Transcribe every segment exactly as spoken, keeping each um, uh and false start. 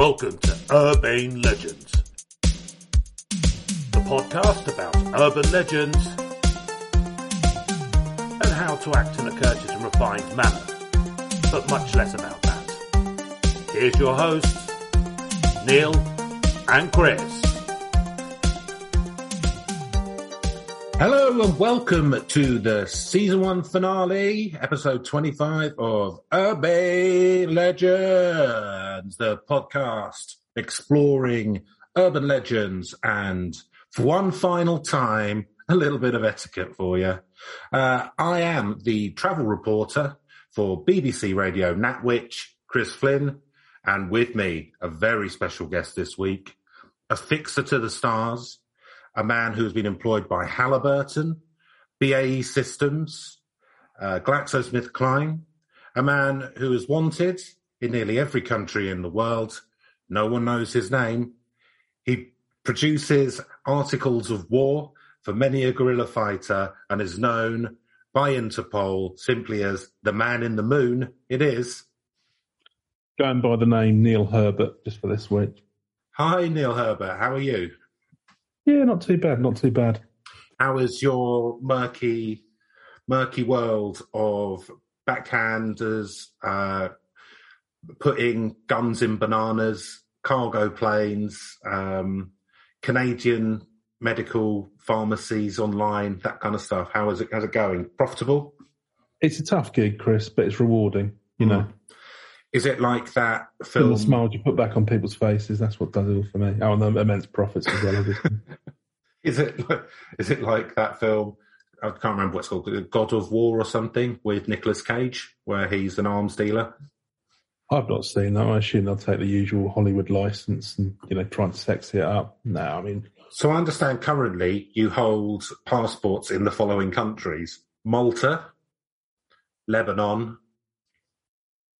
Welcome to Urbane Legends, the podcast about urban legends and how to act in a courteous and refined manner, but much less about that. Here's your hosts, Neil and Chris. Hello and welcome to the season one finale, episode twenty-five of Urbane Legends, the podcast exploring urban legends and, for one final time, a little bit of etiquette for you. Uh, I am the travel reporter for B B C Radio Natwich, Chris Flynn, and with me, a very special guest this week, a fixer to the stars, a man who has been employed by Halliburton, B A E Systems, uh, GlaxoSmithKline, a man who is wanted in nearly every country in the world. No one knows his name. He produces articles of war for many a guerrilla fighter and is known by Interpol simply as The Man in the Moon. It is. Going by the name Neil Herbert just for this week. Hi, Neil Herbert. How are you? Yeah, not too bad, not too bad. How is your murky, murky world of backhanders, uh, putting guns in bananas, cargo planes, um, Canadian medical pharmacies online, that kind of stuff? How is it? How's it going? Profitable? It's a tough gig, Chris, but it's rewarding, you mm. know. Is it like that film? The smiles you put back on people's faces, that's what does it all for me. Oh, and the immense profits as well. is, it, is it like that film, I can't remember what it's called, God of War or something, with Nicolas Cage, where he's an arms dealer? I've not seen that. I assume they'll take the usual Hollywood license and, you know, try and sexy it up. No, I mean... So I understand currently you hold passports in the following countries: Malta, Lebanon,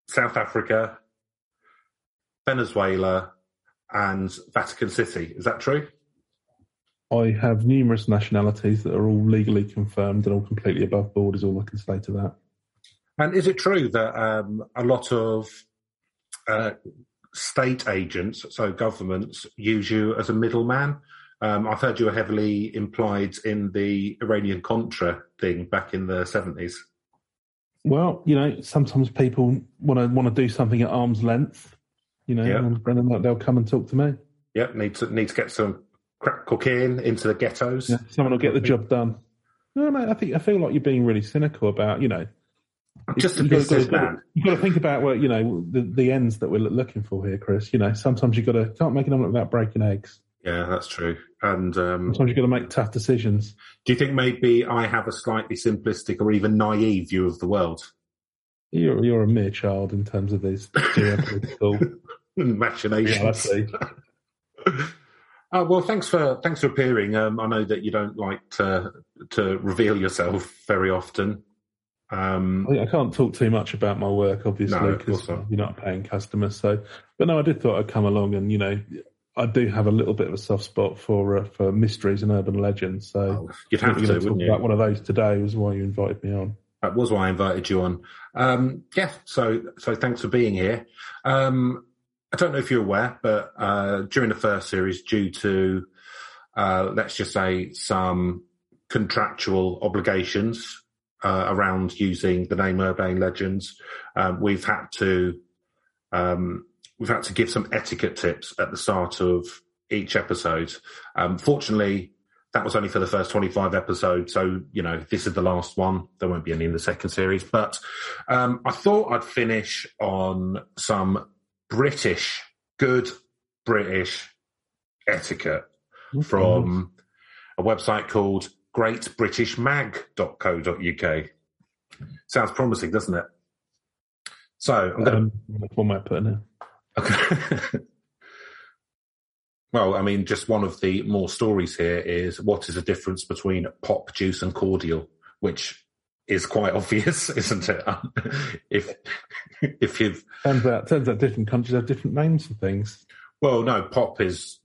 South Africa, Venezuela, and Vatican City. Is that true? I have numerous nationalities that are all legally confirmed and all completely above board, is all I can say to that. And is it true that um, a lot of uh, state agents, so governments, use you as a middleman? Um, I've heard you were heavily implied in the Iranian-Contra thing back in the seventies. Well, you know, sometimes people want to want to do something at arm's length, you know, yep. and then they'll come and talk to me. Yep, need to need to get some crack cocaine into the ghettos. Yeah, someone will get the job done. No, no, I think I feel like you're being really cynical about, you know, just a businessman. You've got to think about well, you know, the, the ends that we're looking for here, Chris. You know, sometimes you got to can't make an omelette without breaking eggs. Yeah, that's true. And um, sometimes you've got to make tough decisions. Do you think maybe I have a slightly simplistic or even naive view of the world? You're you're a mere child in terms of these geopolitical machinations. Yeah, uh, well, thanks for thanks for appearing. Um, I know that you don't like to to reveal yourself very often. Um, I can't talk too much about my work, obviously, because no, you're not paying customers. So, but no, I did thought I'd come along and, you know, I do have a little bit of a soft spot for uh, for mysteries and urban legends, so oh, you'd have to, wouldn't talk you? About one of those today was why you invited me on. That was why I invited you on. Um, yeah, so so thanks for being here. Um, I don't know if you're aware, but uh, during the first series, due to uh, let's just say some contractual obligations uh, around using the name Urbane Legends, uh, we've had to. Um, We've had to give some etiquette tips at the start of each episode. Um, fortunately, that was only for the first twenty-five episodes. So, you know, this is the last one. There won't be any in the second series. But um, I thought I'd finish on some British, good British etiquette mm-hmm. from a website called great british mag dot co dot u k. Sounds promising, doesn't it? So I'm going to... What am I putting in? Okay. Well, I mean, just one of the more stories here is what is the difference between pop, juice and cordial, which is quite obvious, isn't it? if if you've... Turns out, turns out different countries have different names for things. Well, no, pop is...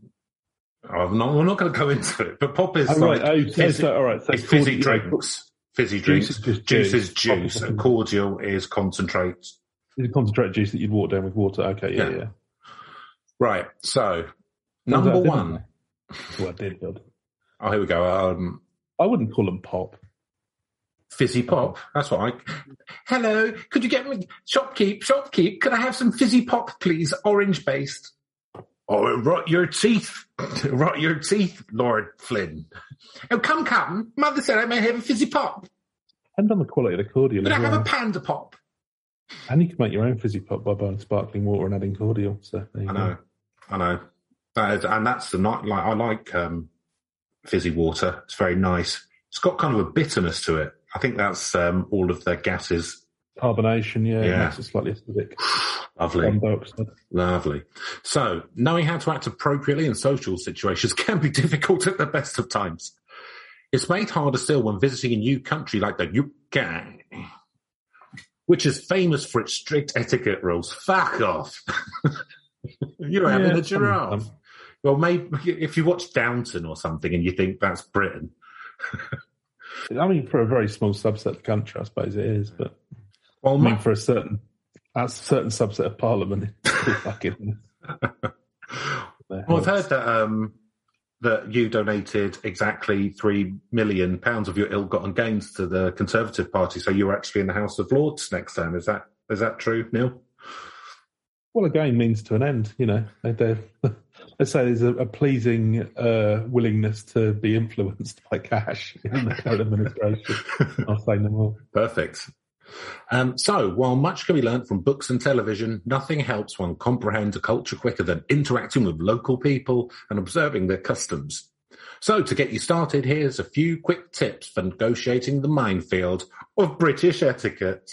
I'm not, I'm not going to go into it, but pop is... Oh, like, right. oh, so, fizzy, so, all right. So it's fizzy drinks. Fizzy drinks. Juice is juice, juice, is juice and cordial is concentrate. It's a concentrated juice that you'd water down with water. Okay, yeah, yeah. yeah. Right, so number no, one. Well, I did. Oh, here we go. Um, I wouldn't call them pop. Fizzy pop. That's what I... Hello, could you get me... Shopkeep, shopkeep, could I have some fizzy pop, please? Orange-based. Oh, rot your teeth. Rot your teeth, Lord Flynn. Oh, come, come. Mother said I may have a fizzy pop. And on the quality of the cordial. Could I have well. a panda pop? And you can make your own fizzy pop by buying sparkling water and adding cordial. So there you I know, go. I know. That is, and that's the night. Like I like um, fizzy water. It's very nice. It's got kind of a bitterness to it. I think that's um, all of the gases. Carbonation, yeah. yeah. It's slightly acidic. Lovely. Lovely. So, knowing how to act appropriately in social situations can be difficult at the best of times. It's made harder still when visiting a new country like the U K, which is famous for its strict etiquette rules. Fuck off. You're yeah, having a giraffe. Um, well, maybe if you watch Downton or something and you think that's Britain. I mean, for a very small subset of the country, I suppose it is, but well, I mean, my- for a certain... That's a certain subset of Parliament. Fucking. Well, I've heard that um, that you donated exactly three million pounds of your ill-gotten gains to the Conservative Party, so you're actually in the House of Lords next time. Is that is that true, Neil? Well, a gain means to an end. You know, they they, they say there's a, a pleasing uh, willingness to be influenced by cash in the current administration. I'll say no more. Perfect. Um, so, while much can be learnt from books and television, nothing helps one comprehend a culture quicker than interacting with local people and observing their customs. So, to get you started, here's a few quick tips for negotiating the minefield of British etiquette.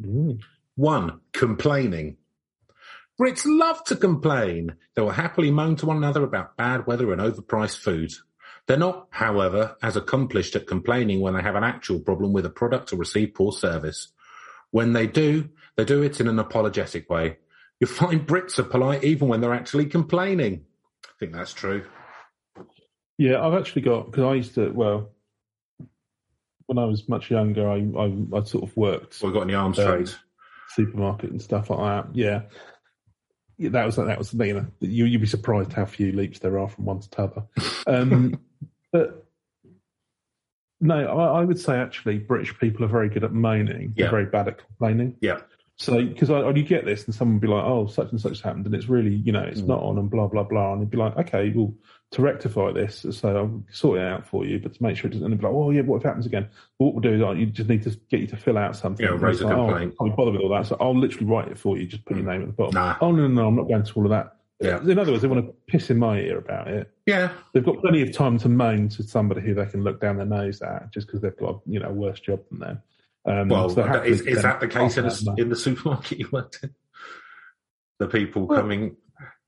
Mm. One, complaining. Brits love to complain. They will happily moan to one another about bad weather and overpriced food. They're not, however, as accomplished at complaining when they have an actual problem with a product or receive poor service. When they do, they do it in an apologetic way. You'll find Brits are polite even when they're actually complaining. I think that's true. Yeah, I've actually got, because I used to, well, when I was much younger, I I, I sort of worked. Well, I got in the arms um, trade. Supermarket and stuff like that, yeah. yeah that was that was the you know, thing. You, you'd be surprised how few leaps there are from one to t'other. Um But no, I, I would say actually British people are very good at moaning. Yeah. They're very bad at complaining. Yeah. So, because I, I, you get this and someone would be like, oh, such and such happened and it's really, you know, it's mm. not on and blah, blah, blah. And they'd be like, okay, well, to rectify this, so I'll sort it out for you, but to make sure it doesn't, and they'd be like, oh, yeah, what if it happens again? Well, what we'll do is oh, you just need to get you to fill out something. Yeah, raise a like, complaint. Oh, I can't bother with all that. So I'll literally write it for you. Just put mm. your name at the bottom. Nah. Oh, no, no, no, I'm not going to all of that. Yeah. In other words, they want to piss in my ear about it. Yeah. They've got plenty of time to moan to somebody who they can look down their nose at just because they've got, you know, a worse job than them. Um, well, so is, is that the case in, a, in the supermarket you worked in? The people well, coming...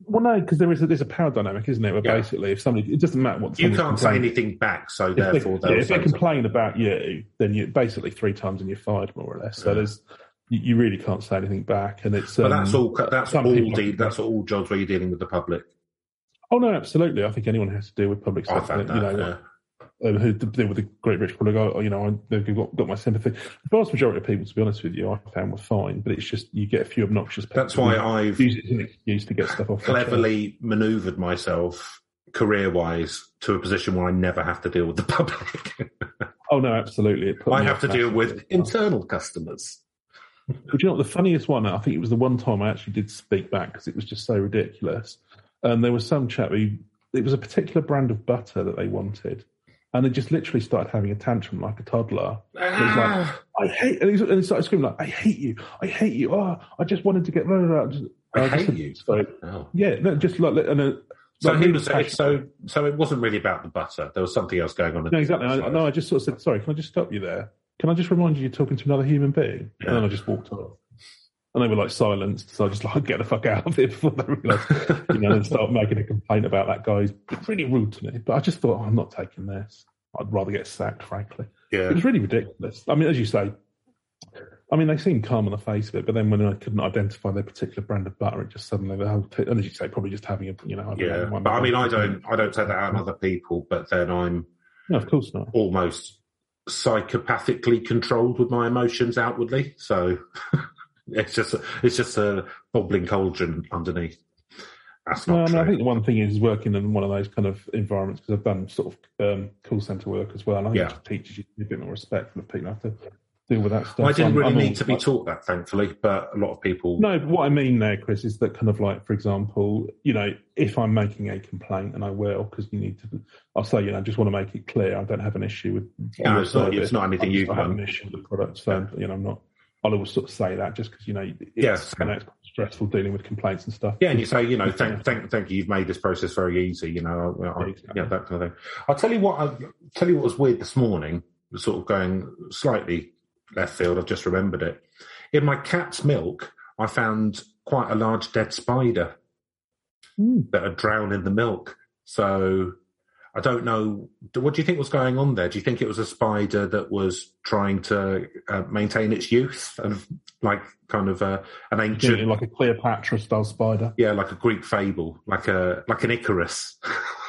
Well, no, because there is a, there's a power dynamic, isn't it? Where yeah. basically, if somebody... It doesn't matter what... You can't say anything back, so if therefore... They, yeah, if they complain about you, then you basically three times and you're fired, more or less. So yeah. there's... You really can't say anything back, and it's. But um, that's all. That's all. De- that's all jobs where you're dealing with the public. Oh no, absolutely. I think anyone has to deal with public stuff. That, you know, yeah. um, who deal with the Great British Public. I, you know, I, they've got, got my sympathy. The vast majority of people, to be honest with you, I found were fine. But it's just you get a few obnoxious people. That's why I've used it as an excuse to get stuff off. Cleverly manoeuvred myself career-wise to a position where I never have to deal with the public. Oh no, absolutely. I have to deal with internal customers. Do you know what the funniest one? I think it was the one time I actually did speak back because it was just so ridiculous. And um, there was some chap who, it was a particular brand of butter that they wanted. And they just literally started having a tantrum like a toddler. Ah. It was like, I hate, and he, was, and he started screaming like, I hate you, I hate you, oh, I just wanted to get rid of that. I hate just, you. So, oh. Yeah, no, just like, and a, So like he was so so it wasn't really about the butter. There was something else going on. No, exactly. I, no, I just sort of said, sorry, can I just stop you there? Can I just remind you you're talking to another human being? Yeah. And then I just walked off. And they were like silenced, so I just like, get the fuck out of here before they realised, you know, and start making a complaint about that guy. He's really rude to me. But I just thought, oh, I'm not taking this. I'd rather get sacked, frankly. Yeah. It was really ridiculous. I mean, as you say, I mean, they seemed calm on the face of it, but then when I couldn't identify their particular brand of butter, it just suddenly, the whole t- and as you say, probably just having a, you know. I yeah, know, but I mean, I don't, I don't take that out on other people, but then I'm no, of course not. Almost... psychopathically controlled with my emotions outwardly, so it's just it's just a bubbling cauldron underneath. That's not no, true. I mean, I think the one thing is working in one of those kind of environments, because I've done sort of um, call centre work as well, and I think yeah. it teaches you a bit more respect for the people who have to deal with that stuff. Well, I didn't so really I'm, need I'm, to be taught that, thankfully, but a lot of people... No, but what I mean there, Chris, is that kind of like, for example, you know, if I'm making a complaint, and I will, because you need to... I'll say, you know, I just want to make it clear, I don't have an issue with... No, it's not, it's not anything you've done. I have an issue with the product, so, you know, I'm not... I'll always sort of say that just because, you know, it's, yes. you know, it's stressful dealing with complaints and stuff. Yeah, and you say, you know, thank thank, thank you, you've made this process very easy, you know, I, I, exactly. yeah, that kind of thing. I'll tell you what, I'll tell you what was weird this morning, sort of going slightly left field, I've just remembered it. In my cat's milk, I found quite a large dead spider mm. that had drowned in the milk. So I don't know, what do you think was going on there? Do you think it was a spider that was trying to uh, maintain its youth and like kind of uh, an ancient... Yeah, like a Cleopatra-style spider? Yeah, like a Greek fable, like a like an Icarus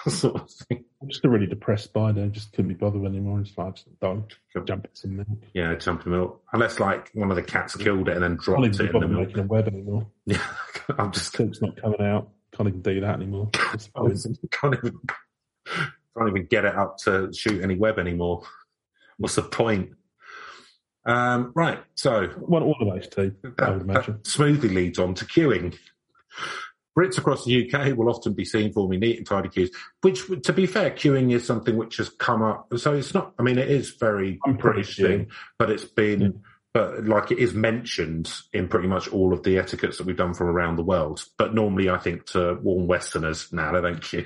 sort of thing. I'm just a really depressed spider, just couldn't be bothered anymore. It's like, don't jump in some milk. Yeah, jump in milk. Unless like one of the cats killed it and then dropped it in the milk. I can't even bother making a web anymore. Yeah, I'm just... The soap's not coming out, can't even do that anymore. can't even... Can't even get it up to shoot any web anymore. What's the point? Um, right, so... Well, all of those two, that, I would imagine. That smoothly leads on to queuing. Brits across the U K will often be seen forming neat and tidy queues, which, to be fair, queuing is something which has come up. So it's not... I mean, it is very I'm British thing, queuing. But it's been... Yeah. But like it is mentioned in pretty much all of the etiquettes that we've done from around the world. But normally, I think, to warn Westerners, now nah, they don't queue.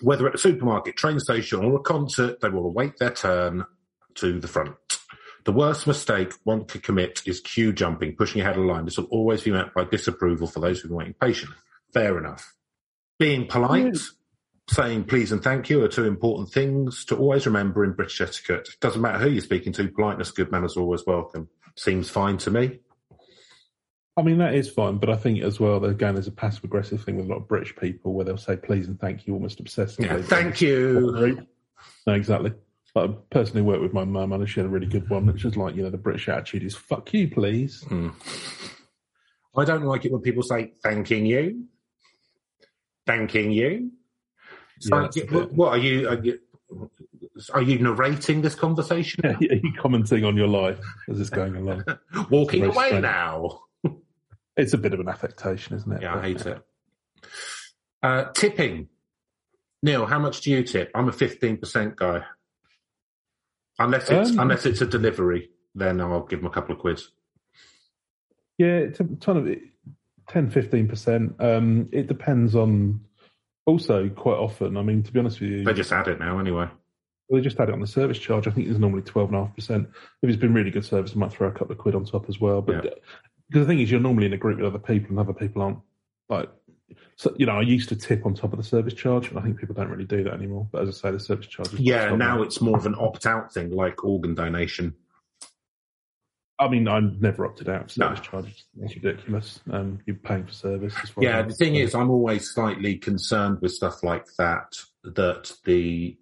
Whether at a supermarket, train station, or a concert, they will await their turn to the front. The worst mistake one could commit is queue jumping, pushing ahead of the line. This will always be met by disapproval for those who've been waiting patiently. Fair enough. Being polite, yes. saying please and thank you are two important things to always remember in British etiquette. It doesn't matter who you're speaking to, politeness, good manners are always welcome. Seems fine to me. I mean, that is fine, but I think as well, again, there's a passive-aggressive thing with a lot of British people where they'll say please and thank you almost obsessively. Yeah, thank you. No, exactly. I like, personally worked with my mum, and she had a really good one, which is like, you know, the British attitude is, fuck you, please. Mm. I don't like it when people say, thanking you. Thanking you. So yeah, like, what, what are you... Are you Are you narrating this conversation? Yeah, are you commenting on your life as it's going along? Walking away strange. Now. It's a bit of an affectation, isn't it? Yeah, I hate it. Uh, tipping. Neil, how much do you tip? I'm a fifteen percent guy. Unless it's um, unless it's a delivery, then I'll give them a couple of quids. Yeah, it's a ton of ten, fifteen percent. Um, it depends on... Also, quite often, I mean, to be honest with you... They just add it now, anyway. Well, they just add it on the service charge. I think it's normally twelve point five percent. If it's been really good service, I might throw a couple of quid on top as well, but... Yeah. Because the thing is, you're normally in a group with other people, and other people aren't like. So, you know, I used to tip on top of the service charge, and I think people don't really do that anymore. But as I say, the service charge. Is yeah, now it's more of an opt-out thing, like organ donation. I mean, I've never opted out of service no. charges. It's ridiculous. Um, you're paying for service. Yeah, the thing is, I'm always slightly concerned with stuff like that. That the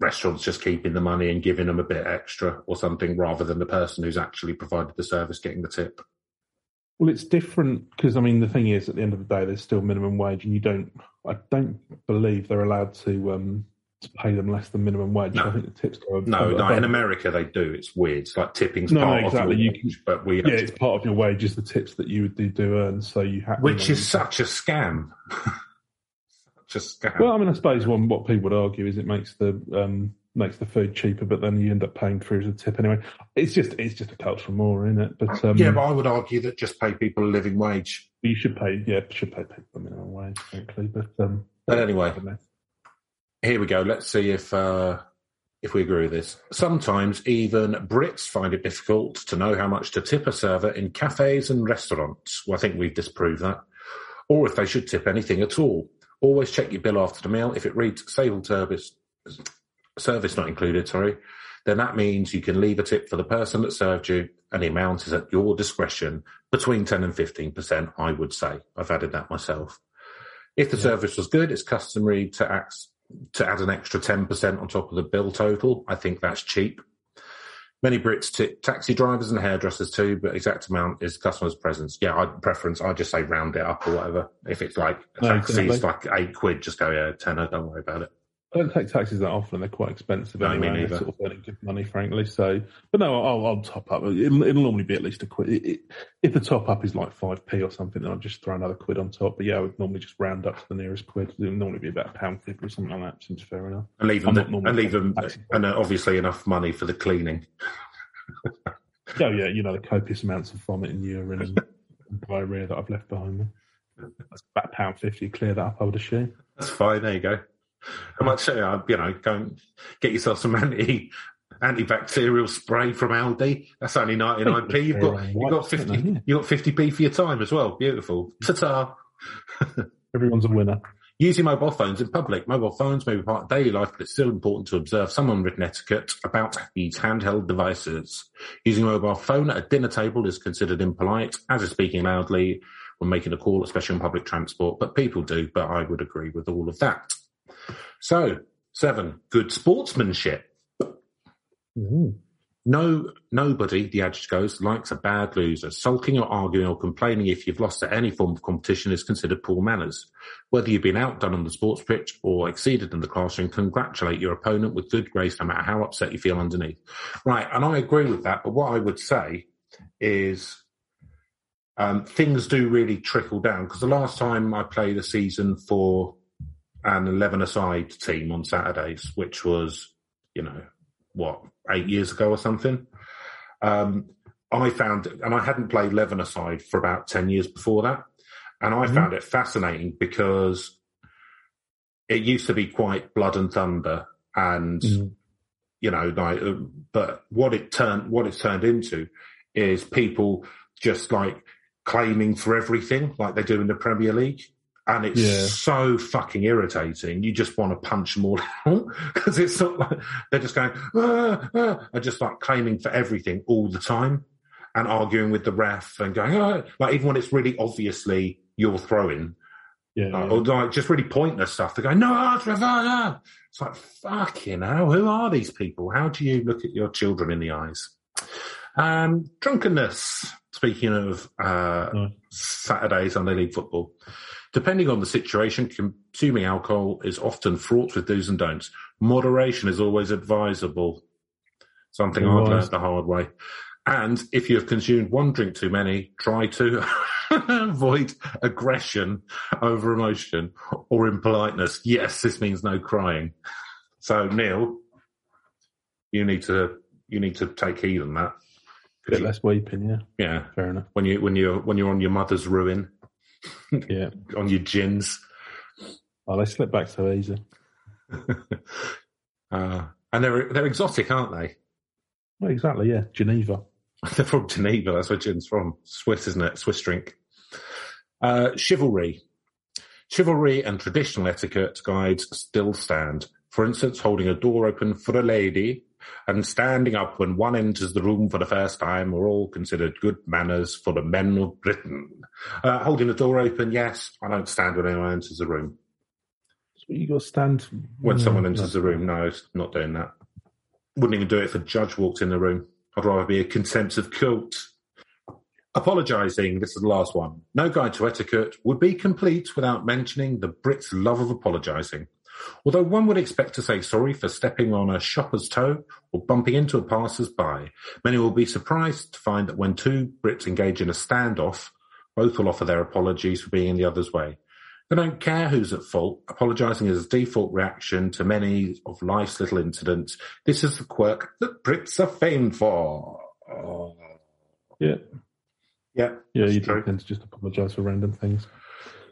restaurants just keeping the money and giving them a bit extra or something, rather than the person who's actually provided the service getting the tip. Well, it's different because, I mean, the thing is, at the end of the day, there's still minimum wage, and you don't, I don't believe they're allowed to um, to pay them less than minimum wage. No. I think the tips go up. No, no, in America they do. It's weird. It's like tipping's no, part no, exactly. of your wage, you can, but we yeah, actually... it's part of your wage is the tips that you do, do earn. So you have, which you know, is such a scam. Such a scam. Well, I mean, I suppose one what people would argue is it makes the um, makes the food cheaper, but then you end up paying through as a tip anyway. It's just it's just a cultural more, isn't it? But um, yeah, but I would argue that just pay people a living wage. You should pay, yeah, should pay people a minimum wage, frankly. But um, but anyway, here we go. Let's see if uh, if we agree with this. Sometimes even Brits find it difficult to know how much to tip a server in cafes and restaurants. Well, I think we've disproved that. Or if they should tip anything at all. Always check your bill after the meal. If it reads "sable service." Service not included, sorry, then that means you can leave a tip for the person that served you, and the amount is at your discretion, between ten and fifteen percent, I would say. I've added that myself. If the yeah. service was good, it's customary to, act, to add an extra ten percent on top of the bill total. I think that's cheap. Many Brits tip taxi drivers and hairdressers too, but exact amount is customer's presence. Yeah, I preference, I just say round it up or whatever. If it's like a taxi, no, exactly. It's like eight quid, just go, yeah, tenner, don't worry about it. I don't take taxis that often. They're quite expensive. No, anyway. Me neither. They're sort of earning good money, frankly. So, but no, I'll, I'll top up. It'll, it'll normally be at least a quid. It, it, if the top up is like five p or something, then I'll just throw another quid on top. But yeah, I would normally just round up to the nearest quid. It'll normally be about a pound fifty or something like that. Seems fair enough. And leave them, and, leave them and obviously enough money for the cleaning. Oh yeah, you know, the copious amounts of vomit and urine and diarrhea that I've left behind me. That's about a pound fifty. Clear that up, I would assume. That's fine. There you go. I might say, you know, go and get yourself some anti antibacterial spray from Aldi. That's only ninety-nine p. You've got you got fifty you got fifty p for your time as well. Beautiful. Ta-ta. Everyone's a winner. Using mobile phones in public. Mobile phones may be part of daily life, but it's still important to observe some unwritten etiquette about these handheld devices. Using a mobile phone at a dinner table is considered impolite, as is speaking loudly when making a call, especially on public transport. But people do. But I would agree with all of that. So, seven, good sportsmanship. Ooh. No, nobody, the adage goes, likes a bad loser. Sulking or arguing or complaining if you've lost at any form of competition is considered poor manners. Whether you've been outdone on the sports pitch or exceeded in the classroom, congratulate your opponent with good grace no matter how upset you feel underneath. Right, and I agree with that, but what I would say is... Um, things do really trickle down, because the last time I played a season for... an eleven-a-side team on Saturdays, which was, you know, what, eight years ago or something. Um, I found, and I hadn't played eleven-a-side for about ten years before that, and I mm-hmm. found it fascinating because it used to be quite blood and thunder, and mm-hmm. you know, like, but what it turned, what it's turned into, is people just like claiming for everything, like they do in the Premier League. And it's yeah. so fucking irritating. You just want to punch them all out because it's not like they're just going, ah, ah, and just like claiming for everything all the time and arguing with the ref and going, ah, like even when it's really obviously you're throwing, yeah, like, yeah. or like just really pointless stuff. They're going, no, it's Ravana. It's like, fucking hell, who are these people? How do you look at your children in the eyes? Um, drunkenness. Speaking of uh, nice. Saturday, Sunday League football. Depending on the situation, consuming alcohol is often fraught with do's and don'ts. Moderation is always advisable, something I've learned the hard way. And if you have consumed one drink too many, try to avoid aggression over emotion or impoliteness. Yes, this means no crying. So, Neil, you need to you need to take heed on that. A bit less weeping, yeah. Yeah, fair enough. When you when you when you're on your mother's ruin. Yeah, on your gins. Oh, they slip back so easy. uh, and they're they're exotic, aren't they? Well, exactly. Yeah, Geneva. They're from Geneva. That's where gin's from. Swiss, isn't it? Swiss drink. Uh, chivalry, chivalry, and traditional etiquette guides still stand. For instance, holding a door open for a lady and standing up when one enters the room for the first time are all considered good manners for the men of Britain. Uh, holding the door open, yes. I don't stand when anyone enters the room. So you got to stand when no, someone enters no. the room. No, not doing that. Wouldn't even do it if a judge walked in the room. I'd rather be a contempt of court. Apologising, this is the last one. No guide to etiquette would be complete without mentioning the Brits' love of apologising. Although one would expect to say sorry for stepping on a shopper's toe or bumping into a passersby, many will be surprised to find that when two Brits engage in a standoff, both will offer their apologies for being in the other's way. They don't care who's at fault. Apologising is a default reaction to many of life's little incidents. This is the quirk that Brits are famed for. Oh. Yeah. Yeah. Yeah, you tend to just apologise for random things.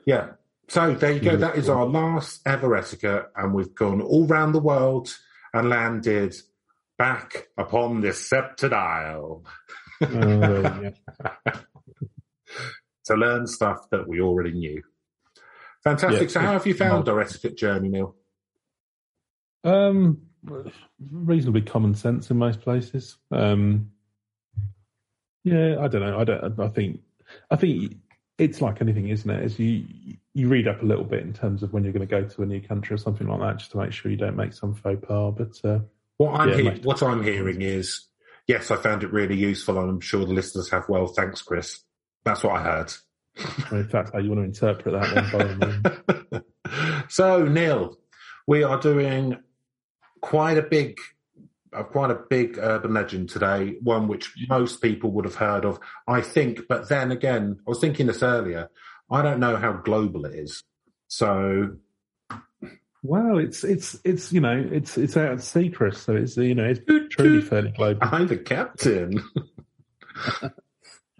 Yeah. So there you go. That is our last ever etiquette, and we've gone all round the world and landed back upon this sceptred isle uh, yeah. to learn stuff that we already knew. Fantastic. Yeah, so, how have you found our etiquette journey, Neil? Um, reasonably common sense in most places. Um, yeah, I don't know. I don't. I think. I think. It's like anything, isn't it? As you you read up a little bit in terms of when you're going to go to a new country or something like that, just to make sure you don't make some faux pas. But uh, what I'm yeah, he- what I'm hearing is, yes, I found it really useful, and I'm sure the listeners have. Well, thanks, Chris. That's what I heard. Well, in fact, how you want to interpret that one. So, Neil, we are doing quite a big... Uh, quite a big urban legend today, one which most people would have heard of, I think. But then again, I was thinking this earlier, I don't know how global it is. So, well, it's it's it's you know it's it's out at sea, Chris. So it's you know it's truly fairly global. I'm the captain.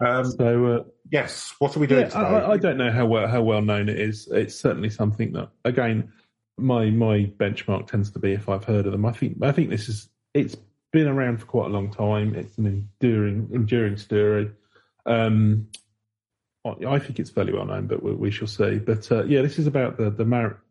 um, so uh, yes, what are we doing yeah, today? I, I don't know how well how well known it is. It's certainly something that, again, my my benchmark tends to be if I've heard of them. I think I think this is. It's been around for quite a long time. It's an enduring, enduring story. Um, I think it's fairly well known, but we, we shall see. But uh, yeah, this is about the the, Mar-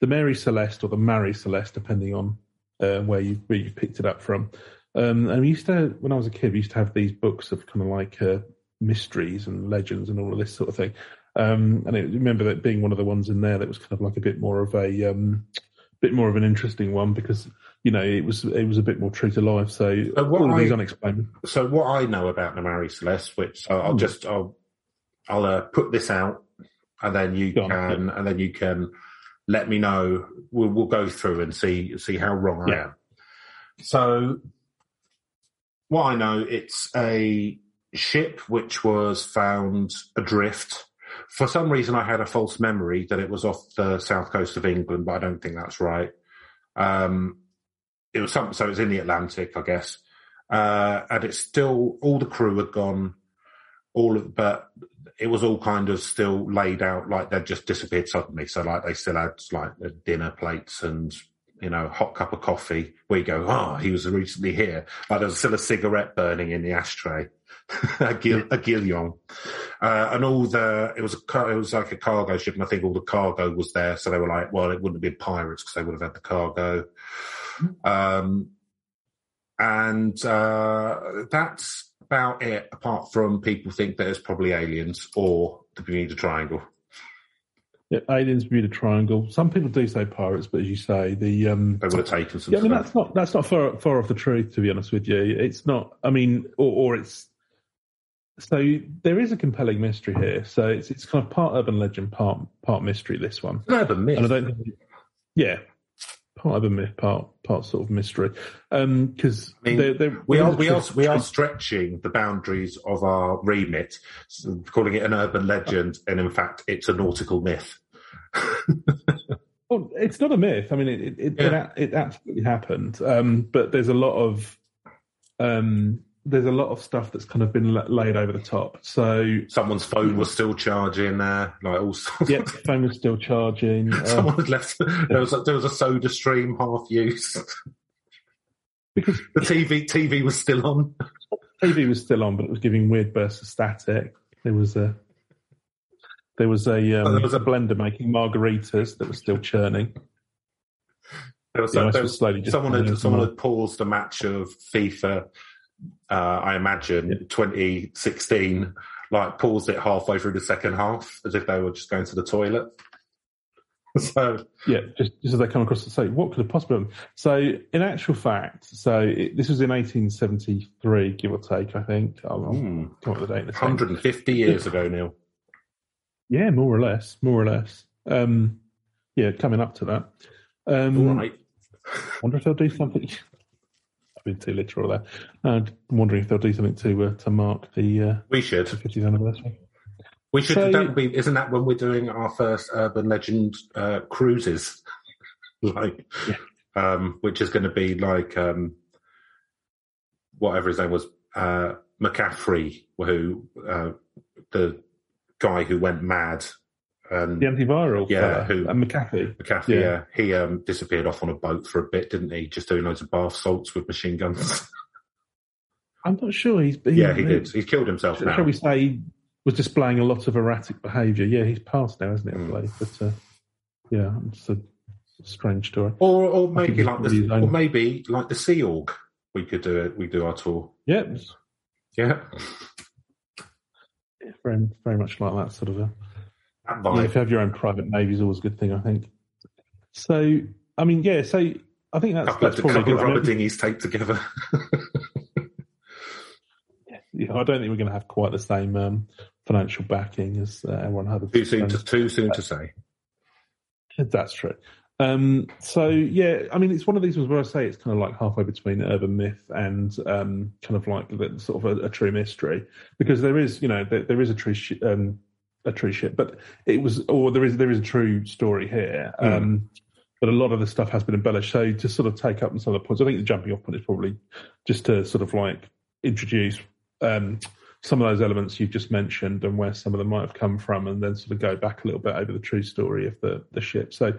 the Mary Celeste, or the Mary Celeste, depending on uh, where you where you picked it up from. Um, and we used to, when I was a kid, we used to have these books of kind of like uh, mysteries and legends and all of this sort of thing. Um, and I remember that being one of the ones in there that was kind of like a bit more of a um, bit more of an interesting one, because, you know, it was it was a bit more true to life. So, so all of these unexplained. So what I know about the Mary Celeste, which I'll, I'll mm. just I'll I'll uh, put this out, and then you go can on, and then you can let me know. We'll, we'll go through and see see how wrong yeah. I am. So what I know, it's a ship which was found adrift. For some reason, I had a false memory that it was off the south coast of England, but I don't think that's right. Um, It was something, so it's in the Atlantic, I guess. Uh, and it's still, all the crew had gone, all of, but it was all kind of still laid out like they'd just disappeared suddenly. So, like, they still had, like, the dinner plates and, you know, a hot cup of coffee where you go, oh, he was recently here. Like, there was still a cigarette burning in the ashtray, a, guil- a guillon. Uh, and all the, it was, a, it was like a cargo ship, and I think all the cargo was there. So they were like, well, it wouldn't have been pirates because they would have had the cargo. Um, and uh, that's about it, apart from people think that it's probably aliens or the Bermuda Triangle. Yeah, aliens, Bermuda Triangle. Some people do say pirates, but as you say, the um, they would have taken some. Yeah, I mean, that's not that's not far far off the truth, to be honest with you. It's not. I mean, or, or it's so there is a compelling mystery here. So it's it's kind of part urban legend, part part mystery. This one, urban myth, and I don't think, yeah. Part of a myth, part part sort of mystery, because um, I mean, we are we are we are stretching the boundaries of our remit, so calling it an urban legend, and in fact, it's a nautical myth. Well, it's not a myth. I mean, it it, yeah. it, it absolutely happened, um, but there's a lot of um, there's a lot of stuff that's kind of been la- laid over the top. So someone's phone was still charging there, uh, like all sorts. Yep, the phone was still charging. Um, Someone had left. There was a, there was a soda stream half used because the T V T V was still on. T V was still on, but it was giving weird bursts of static. There was a there was a um, there was a blender making margaritas that was still churning. There was, some, there was slowly someone had someone had paused a match of FIFA. Uh, I imagine yeah. twenty sixteen, like, paused it halfway through the second half as if they were just going to the toilet. So yeah, just, just as they come across the state, what could have possibly been? So in actual fact, so it, this was in eighteen seventy-three, give or take, I think. I'll, I'll mm. come up with the date in a second. one hundred fifty years ago, Neil. Yeah, more or less, more or less. Um, yeah, coming up to that. Um, All right. I wonder if they'll do something... Been too literal there. I'm wondering if they'll do something to uh, to mark the uh, we should the fiftieth anniversary. We should. So, that be, isn't that when we're doing our first urban legend uh, cruises? Like, yeah. um, which is going to be like um, whatever his name was, uh, McCaffrey, who uh, the guy who went mad. Um, the antiviral, yeah, who and McAfee. McAfee, yeah, yeah. he um, disappeared off on a boat for a bit, didn't he? Just doing loads of bath salts with machine guns. I'm not sure he's. He yeah, he did. He's killed himself should, now. Shall we say he was displaying a lot of erratic behaviour? Yeah, he's passed now, hasn't he? I believe, mm. but uh, yeah, it's a strange story. Or, or maybe like the, or maybe like the Sea Org. We could do it. We do our tour. Yep. Yeah. Yeah. Very, very much like that sort of a. Yeah, if you have your own private navy is always a good thing, I think. So, I mean, yeah, so I think that's... A couple that's of, probably a couple good. Of rubber I mean, dinghies taped together. think I don't think we're going to have quite the same um, financial backing as uh, everyone had. Too soon, to, too soon to say. That's true. Um, so yeah, I mean, it's one of these ones where I say it's kind of like halfway between urban myth and um, kind of like the, sort of a, a true mystery, because there is, you know, there, there is a true sh- um, a true shit, but it was, or there is there is a true story here. Mm. Um, but a lot of the stuff has been embellished. So to sort of take up some of the points, I think the jumping off point is probably just to sort of like introduce um, some of those elements you've just mentioned and where some of them might have come from, and then sort of go back a little bit over the true story of the the ship. So.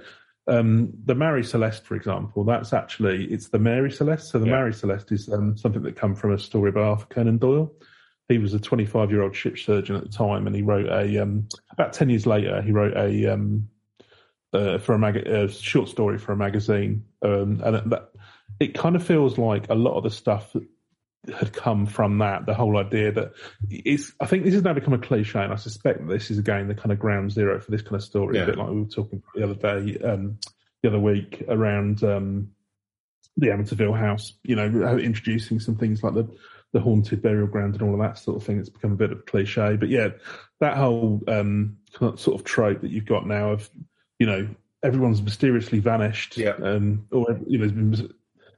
Um, the Mary Celeste, for example, that's actually, it's the Mary Celeste. So the yeah. Mary Celeste is um, something that come from a story by Arthur Conan Doyle. He was a twenty-five-year-old ship surgeon at the time, and he wrote a, um, about ten years later, he wrote a, um, uh, for a, mag- a short story for a magazine. Um, and it, that, it kind of feels like a lot of the stuff had come from that, the whole idea that it's, I think this has now become a cliche, and I suspect that this is again the kind of ground zero for this kind of story, yeah. a bit like we were talking the other day, um, the other week around um, the Amityville House, you know, introducing some things like the, the haunted burial ground and all of that sort of thing. It's become a bit of a cliche, but yeah, that whole um, sort of trope that you've got now of, you know, everyone's mysteriously vanished, yeah. um, or, you know, has been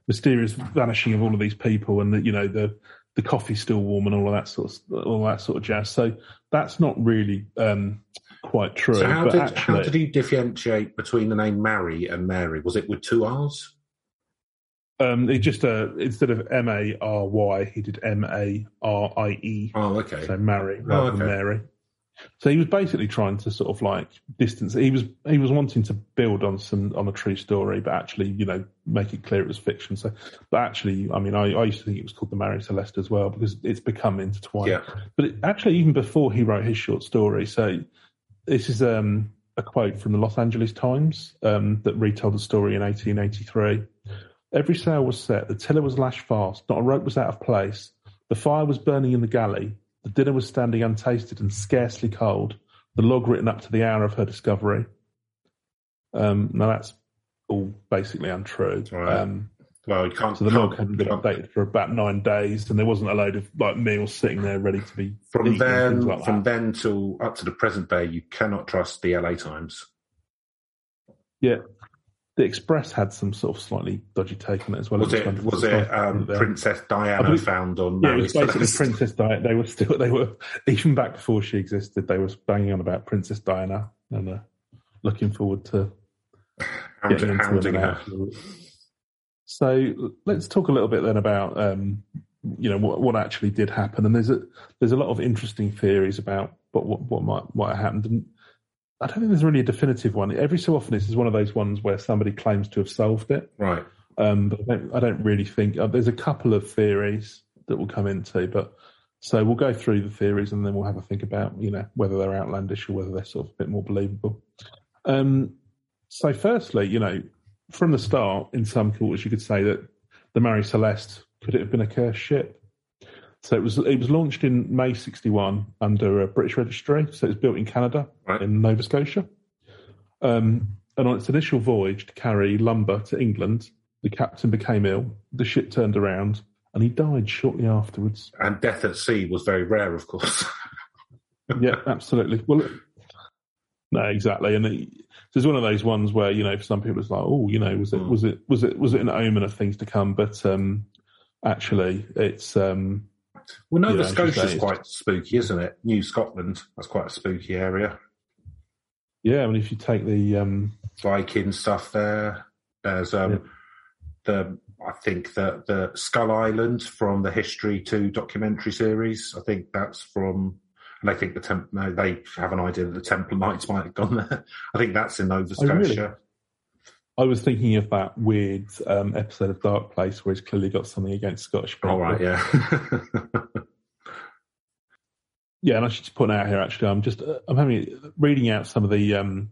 mysterious vanishing of all of these people, and the, you know, the the coffee's still warm and all of that sort of all that sort of jazz. So that's not really um, quite true. So how, but did, actually, how did he differentiate between the name Mary and Mary? Was it with two R's? Um, it just uh, instead of M A R Y, he did M A R I E. Oh, okay. So Mary rather oh, okay. than Mary. So he was basically trying to sort of like distance. He was he was wanting to build on some on a true story, but actually, you know, make it clear it was fiction. So, but actually, I mean, I, I used to think it was called The Mary Celeste as well, because it's become intertwined. Yeah. But it, actually, even before he wrote his short story, so this is um, a quote from the Los Angeles Times um, that retold the story in eighteen eighty-three. Every sail was set, the tiller was lashed fast, not a rope was out of place, the fire was burning in the galley. The dinner was standing untasted and scarcely cold, the log written up to the hour of her discovery. Um, now, that's all basically untrue. Right. Um, well, you can't, so the log hadn't been updated for about nine days, and there wasn't a load of like meals sitting there ready to be from eaten, then like from that. Then till up to the present day, you cannot trust the L A Times. Yeah. The Express had some sort of slightly dodgy take on it as well. Was it, it was, was it um, Princess Diana believe, found on? Yeah, Mary it was basically Celeste. Princess Diana. They were still, they were even back before she existed. They were banging on about Princess Diana and uh, looking forward to getting into hounding her. So let's talk a little bit then about um, you know what, what actually did happen. And there's a there's a lot of interesting theories about what what, what might what happened. And, I don't think there's really a definitive one. Every so often, this is one of those ones where somebody claims to have solved it. Right. Um, but I don't, I don't really think... Uh, there's a couple of theories that we'll come into, but so we'll go through the theories and then we'll have a think about, you know, whether they're outlandish or whether they're sort of a bit more believable. Um, so firstly, you know, from the start, in some quarters, you could say that the Mary Celeste, could it have been a cursed ship? So it was it was launched in May sixty-one under a British registry. So it was built in Canada, right. in Nova Scotia. Um, and on its initial voyage to carry lumber to England, the captain became ill, the ship turned around, and he died shortly afterwards. And death at sea was very rare, of course. Yeah, absolutely. Well, no, exactly. And it, it's one of those ones where, you know, for some people it's like, oh, you know, was it mm. was it was it was it an omen of things to come? But um, actually, it's um, Well, Nova yeah, Scotia's quite spooky, isn't it? New Scotland, that's quite a spooky area. Yeah, I mean, if you take the... Um... Viking stuff there, there's, um, yeah. the I think, the, the Skull Island from the History two documentary series. I think that's from... And I think the Temp- no, they have an idea that the Templar Knights might have gone there. I think that's in Nova Scotia. Oh, really? I was thinking of that weird um, episode of Dark Place where he's clearly got something against Scottish people. All right, yeah. Yeah, and I should just point out here, actually, I'm just uh, I'm having reading out some of the... Um,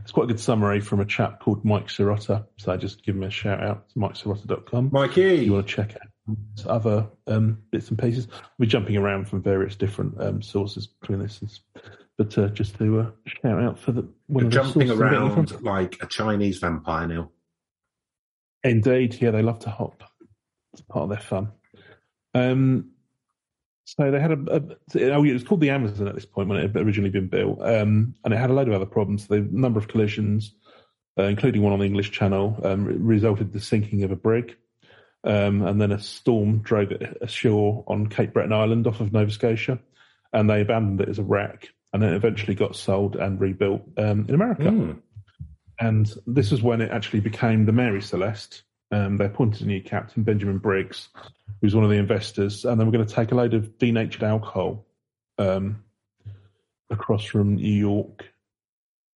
it's quite a good summary from a chap called Mike Sirotta, so just give him a shout-out to mike sirotta dot com. Mikey! If you want to check out other um, bits and pieces. We're jumping around from various different um, sources between this and... But uh, just to uh, shout out for the one of the jumping around like a Chinese vampire, Neil. Indeed, yeah, they love to hop. It's part of their fun. Um, So they had a, a oh, it was called the Amazon at this point when it had originally been built, um, and it had a load of other problems. The number of collisions, uh, including one on the English Channel, um, resulted in the sinking of a brig, um, and then a storm drove it ashore on Cape Breton Island off of Nova Scotia, and they abandoned it as a wreck, and then it eventually got sold and rebuilt um, in America. Mm. And this is when it actually became the Mary Celeste. Um, they appointed a new captain, Benjamin Briggs, who's one of the investors, and they were going to take a load of denatured alcohol um, across from New York.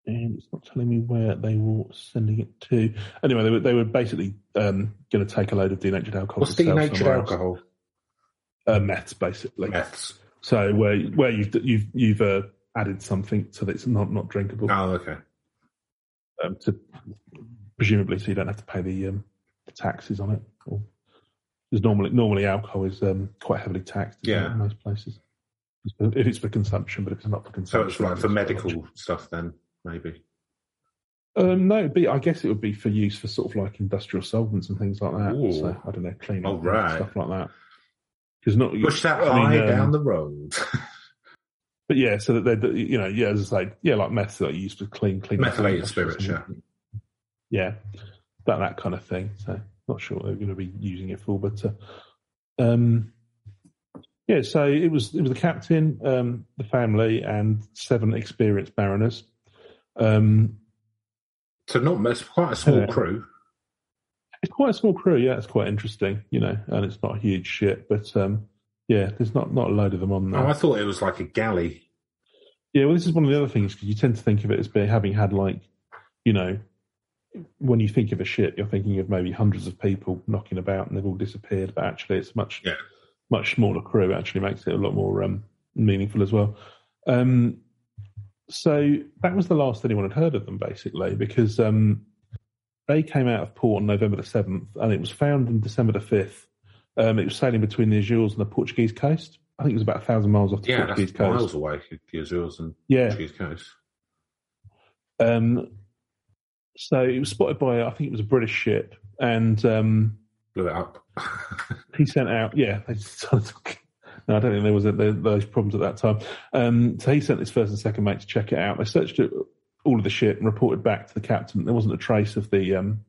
And it's not telling me where they were sending it to. Anyway, they were they were basically um, going to take a load of denatured alcohol. What's denatured alcohol? Uh, meths, basically. Meths. So where where you've you've you've uh, added something so that it's not, not drinkable. Oh, okay. Um, to presumably, so you don't have to pay the um, the taxes on it. Or, normally, normally alcohol is um, quite heavily taxed yeah. in most places. If it's for consumption, but if it's not for consumption, so it's like it's for medical much. stuff then, maybe. Um, no, it'd be, I guess it would be for use for sort of like industrial solvents and things like that. Ooh. So I don't know, clean up right. stuff like that. Not, Push that eye um, down the road. But yeah, so that they, you know, yeah, as I say, yeah, like meth that you used to clean, clean methylated spirits, yeah, yeah, that that kind of thing. So not sure what they're going to be using it for, but uh, um, yeah. So it was it was the captain, um, the family, and seven experienced mariners. Um, so not it's quite a small uh, crew. It's quite a small crew, yeah. It's quite interesting, you know, and it's not a huge ship, but. Um, Yeah, there's not, not a load of them on there. Oh, I thought it was like a galley. Yeah, well, this is one of the other things, because you tend to think of it as being, having had, like, you know, when you think of a ship, you're thinking of maybe hundreds of people knocking about and they've all disappeared, but actually it's much yeah. much smaller crew. It actually makes it a lot more um, meaningful as well. Um, so that was the last anyone had heard of them, basically, because um, they came out of port on November the seventh, and it was found on December the fifth. Um, it was sailing between the Azores and the Portuguese coast. I think it was about a thousand miles off the yeah, Portuguese coast. Yeah, that's miles away, the Azores and yeah. Portuguese coast. Um, so it was spotted by, I think it was a British ship, and um, blew it up. He sent out, yeah. They just, no, I don't think there was a, there, those problems at that time. Um, so he sent his first and second mate to check it out. They searched all of the ship and reported back to the captain. There wasn't a trace of the um,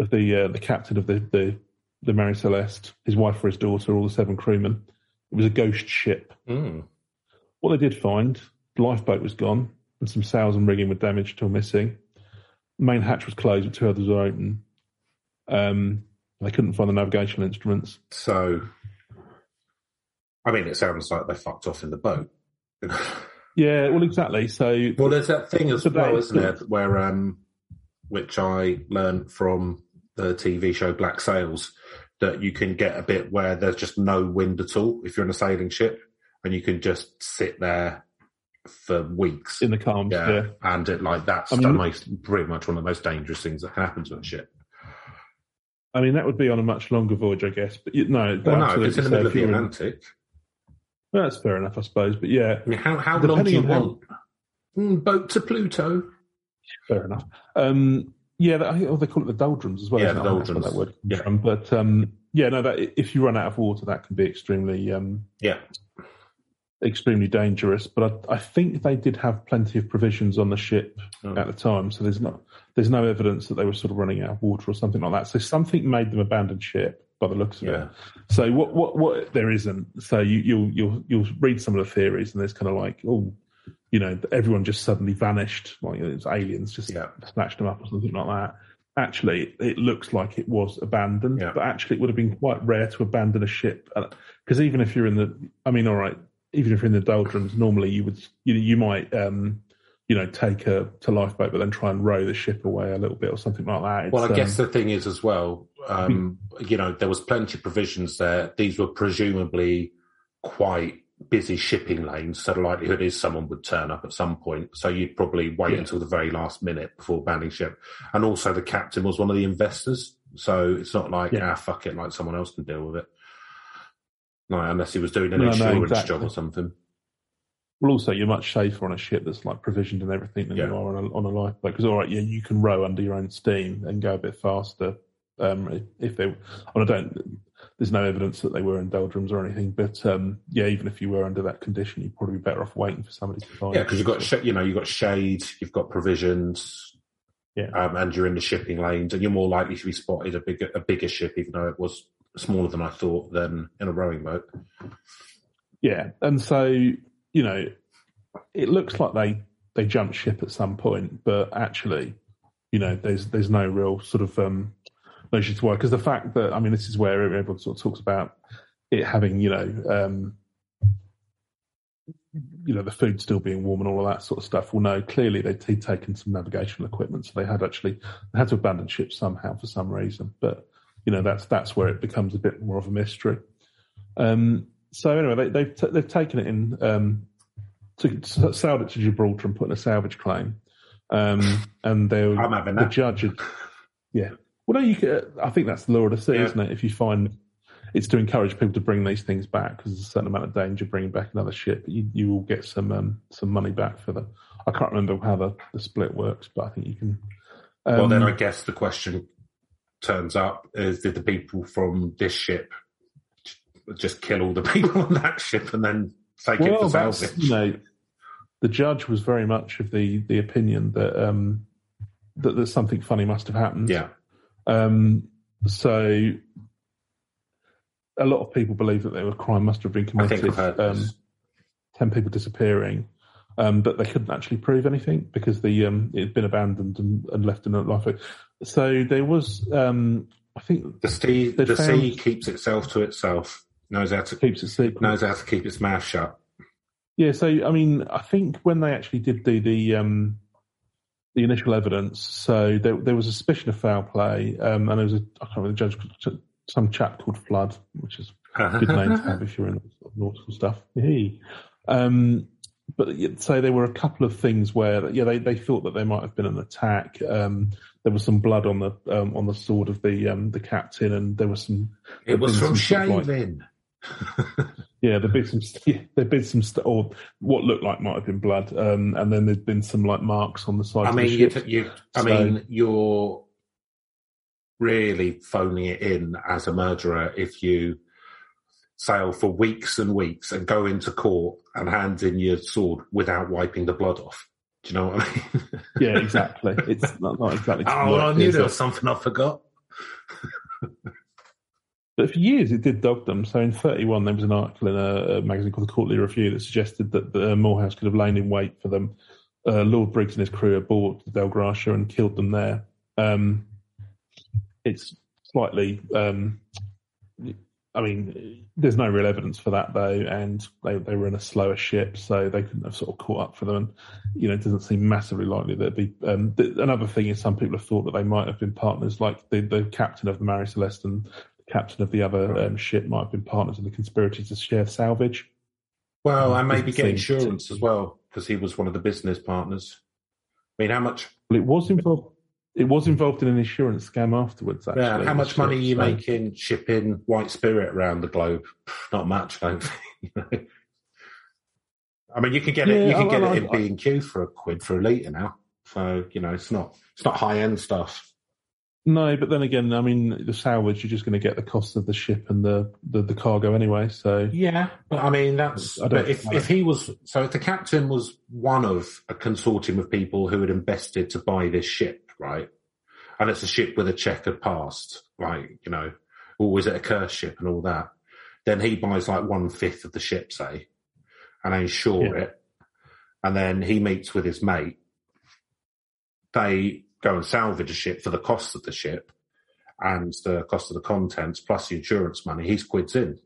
of the uh, the captain of the. the The Mary Celeste, his wife or his daughter, all the seven crewmen. It was a ghost ship. Mm. What they did find, the lifeboat was gone, and some sails and rigging were damaged or missing. The main hatch was closed, but two others were open. Um, they couldn't find the navigational instruments. So, I mean, it sounds like they fucked off in the boat. Yeah, well, exactly. So, well, there's that thing as well, isn't there, where um, which I learned from the T V show Black Sails, that you can get a bit where there's just no wind at all if you're in a sailing ship, and you can just sit there for weeks in the calm. Yeah, yeah. And it, like, that's I mean, the most, pretty much one of the most dangerous things that can happen to a ship. I mean, that would be on a much longer voyage, I guess. But you, no, well, no, if it's in the middle of the Atlantic. Well, that's fair enough, I suppose. But yeah, I mean, how how long do you want? Mm, boat to Pluto. Fair enough. Um, Yeah, I think, oh, they call it the doldrums as well. Yeah, the doldrums. That word. Yeah. But um, yeah, no, that if you run out of water, that can be extremely, um, yeah, extremely dangerous. But I, I think they did have plenty of provisions on the ship oh. at the time, so there's not, there's no evidence that they were sort of running out of water or something like that. So something made them abandon ship by the looks of yeah. it. So what, what, what there isn't. So you, you'll, you'll, you'll read some of the theories, and there's kind of like, oh. You know, everyone just suddenly vanished, like it was aliens just yeah. snatched them up or something like that. Actually, it looks like it was abandoned, yeah. but actually it would have been quite rare to abandon a ship. Because even if you're in the, I mean, all right, even if you're in the doldrums, normally you would, you, you might, um, you know, take a to lifeboat, but then try and row the ship away a little bit or something like that. It's, well, I guess um, the thing is as well, um, hmm. you know, there was plenty of provisions there. These were presumably quite busy shipping lanes, so the likelihood is someone would turn up at some point, so you'd probably wait yeah. until the very last minute before abandoning ship. And also the captain was one of the investors, so it's not like yeah. ah fuck it, like someone else can deal with it, like, unless he was doing an no, insurance no, exactly. job or something. Well, also you're much safer on a ship that's like provisioned and everything than yeah. you are on a, on a lifeboat, because all right, yeah, you can row under your own steam and go a bit faster. Um, if they, and I don't there's no evidence that they were in doldrums or anything. But um, yeah, even if you were under that condition, you'd probably be better off waiting for somebody to find. Yeah, because you've got sh- you know you've got shade, you've got provisions, yeah, um, and you're in the shipping lanes, and you're more likely to be spotted a bigger a bigger ship, even though it was smaller than I thought, than in a rowing boat. Yeah, and so you know, it looks like they they jumped ship at some point, but actually, you know, there's there's no real sort of um, notion to why, because the fact that, I mean, this is where everyone sort of talks about it having, you know, um, you know, the food still being warm and all of that sort of stuff. Well, no, clearly they'd he'd taken some navigational equipment, so they had actually they had to abandon ship somehow for some reason. But you know, that's that's where it becomes a bit more of a mystery. Um, so anyway, they, they've t- they've taken it in, um, to, to sailed it to Gibraltar and put in a salvage claim. Um, and they'll the judge, yeah. Well, no, you could, I think that's the law of the sea, yeah. Isn't it? If you find it's to encourage people to bring these things back because there's a certain amount of danger bringing back another ship, you, you will get some um, some money back for them. I can't remember how the, the split works, but I think you can. Um, well, then I guess the question turns up is: did the people from this ship just kill all the people on that ship and then take well, it for salvage? You know, the judge was very much of the, the opinion that, um, that that something funny must have happened. Yeah. Um, so a lot of people believe that there was crime must have been committed. Um, ten people disappearing, um, but they couldn't actually prove anything because the um, it had been abandoned and, and left in a lifeboat. So there was, um, I think, the sea. The sea keeps itself to itself. Knows how to keeps its secret. Knows how to keep its mouth shut. Yeah, so, I mean, I think when they actually did do the um, the initial evidence, so there, there was a suspicion of foul play, um, and there was a, I can't remember the judge, some chap called Flood, which is a good name to have if you're in sort of nautical stuff. Um, but so there were a couple of things where, yeah, they, they thought that there might have been an attack. Um, there was some blood on the um, on the sword of the um, the captain, and there was some... It was from shaving. Yeah, there'd been some, there'd been some, st- or what looked like might have been blood, um, and then there'd been some like marks on the side. I of mean, the ship. You, you, I so, mean, you're really phoning it in as a murderer if you sail for weeks and weeks and go into court and hand in your sword without wiping the blood off. Do you know what I mean? Yeah, exactly. It's not, not exactly. Oh, well, I knew there was something I forgot. But for years, it did dog them. So in thirty-one, there was an article in a, a magazine called The Quarterly Review that suggested that the, uh, Morehouse could have lain in wait for them. Uh, Lord Briggs and his crew aboard the Dalgratia and killed them there. Um, it's slightly... Um, I mean, there's no real evidence for that, though, and they, they were in a slower ship, so they couldn't have sort of caught up for them. And, you know, it doesn't seem massively likely that it'd be... Um, th- another thing is some people have thought that they might have been partners, like the, the captain of the Mary Celeste and... captain of the other um, ship might have been partners in the conspirators to share salvage. Well, and maybe get insurance as well, because he was one of the business partners. I mean, how much? Well, it was involved. It was involved in an insurance scam afterwards. Actually, yeah. How much money are you making shipping white spirit around the globe? Not much, I don't think. I mean, you can get it. You can get it in B and Q for a quid for a litre now. So you know, it's not it's not high end stuff. No, but then again, I mean, the salvage, you're just going to get the cost of the ship and the, the, the cargo anyway, so... Yeah, but I mean, that's... I but if, if he was... So if the captain was one of a consortium of people who had invested to buy this ship, right? And it's a ship with a checkered past, right? You know, always at a cursed ship and all that. Then he buys like one-fifth of the ship, say, and they insure yeah. it. And then he meets with his mate. They... go and salvage a ship for the cost of the ship and the cost of the contents plus the insurance money, he's quids in.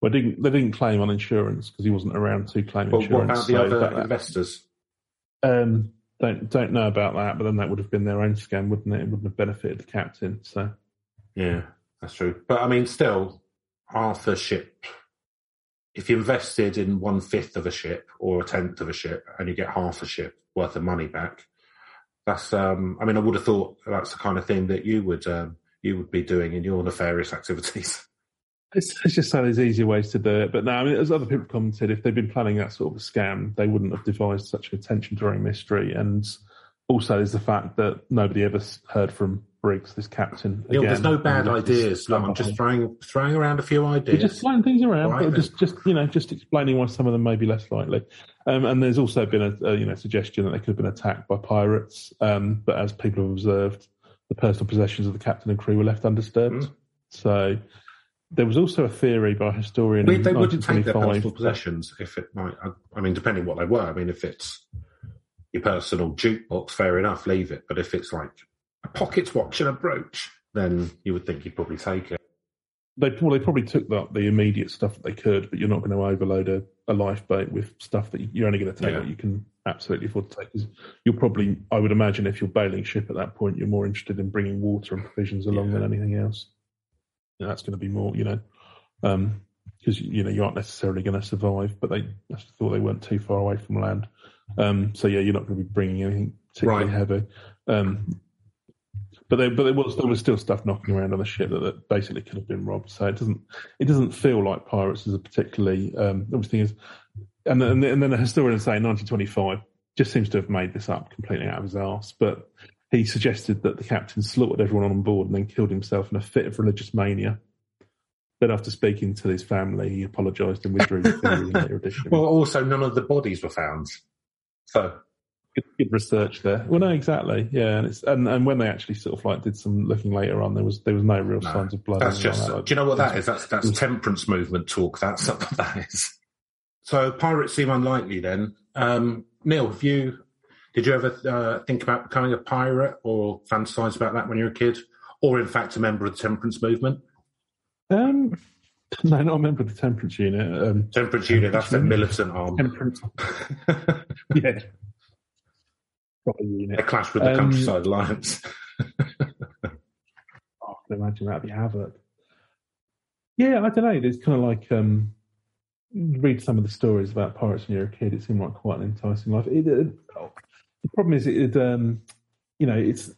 Well, they didn't, they didn't claim on insurance because he wasn't around to claim well, insurance. What about the so other that, investors? Um, don't don't know about that, but then that would have been their own scam, wouldn't it? It wouldn't have benefited the captain. So, yeah, that's true. But, I mean, still, half a ship, if you invested in one-fifth of a ship or a tenth of a ship and you get half a ship worth of money back, that's, um, I mean, I would have thought that's the kind of thing that you would um, you would be doing in your nefarious activities. It's, it's just so there's easier ways to do it. But no, I mean, as other people commented, if they'd been planning that sort of a scam, they wouldn't have devised such an attention-drawing mystery. And also is the fact that nobody ever heard from Briggs, this captain. Again. Yeah, there's no bad um, ideas. Look, I'm just throwing throwing around a few ideas. You're just throwing things around, right, but just just you know, just explaining why some of them may be less likely. Um, and there's also been a, a you know suggestion that they could have been attacked by pirates. Um, but as people have observed, the personal possessions of the captain and crew were left undisturbed. Mm. So there was also a theory by a historian. They, they wouldn't take their personal possessions if it might. I mean, depending what they were. I mean, if it's your personal jukebox, fair enough, leave it. But if it's like a pocket watch and a brooch, then you would think you'd probably take it. They probably, probably took the, the immediate stuff that they could, but you're not going to overload a, a lifeboat with stuff that you're only going to take yeah. that you can absolutely afford to take. You're probably, I would imagine, if you're bailing ship at that point, you're more interested in bringing water and provisions along yeah. than anything else. And that's going to be more, you know, because, um, you know, you aren't necessarily going to survive, but they I thought they weren't too far away from land. Um, so, yeah, you're not going to be bringing anything particularly right. heavy. Um But there, but there was there was still stuff knocking around on the ship that, that basically could have been robbed. So it doesn't it doesn't feel like pirates is a particularly um, obviously is, and then, and then a historian saying nineteen twenty-five just seems to have made this up completely out of his arse. But he suggested that the captain slaughtered everyone on board and then killed himself in a fit of religious mania. Then after speaking to his family, he apologised and withdrew the theory in later edition. Well, also none of the bodies were found, so. Good research there. Well, no, exactly. Yeah, and it's and, and when they actually sort of like did some looking later on, there was there was no real no, signs of blood. That's just. Like that. Do you know what that is? That's that's temperance movement talk. That's what that is. So pirates seem unlikely. Then um, Neil, have you did you ever uh, think about becoming a pirate or fantasize about that when you were a kid, or in fact a member of the temperance movement? Um. No, not a member of the temperance unit. Um, temperance unit. That's the militant arm. Temperance. yeah. A clash with the um, Countryside Alliance. I can imagine that'd be havoc. Yeah, I don't know. It's kind of like um, read some of the stories about pirates when you're a kid. It seemed like quite an enticing life. It, it, the problem is, it, it um, you know, it's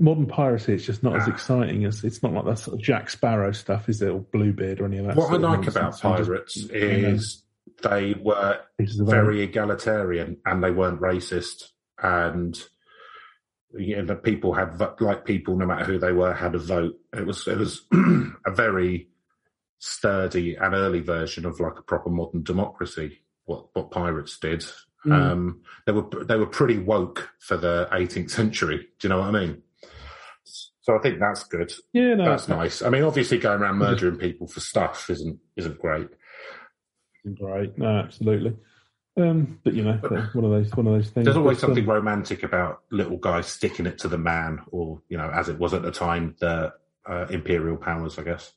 modern piracy. It's just not ah. as exciting as it's not like that sort of Jack Sparrow stuff, is it? Or Bluebeard or any of that. What I like about pirates just, is you know, they were very egalitarian and they weren't racist. And you know, people had like people, no matter who they were, had a vote. It was it was a very sturdy and early version of like a proper modern democracy. What what pirates did, mm. um, they were they were pretty woke for the eighteenth century. Do you know what I mean? So I think that's good. Yeah, no, that's nice. I mean, obviously, going around murdering people for stuff isn't isn't great. Isn't great. No, absolutely. Um, but you know, one of those, one of those things. There's always but, something um, romantic about little guys sticking it to the man, or you know, as it was at the time, the uh, imperial powers, I guess.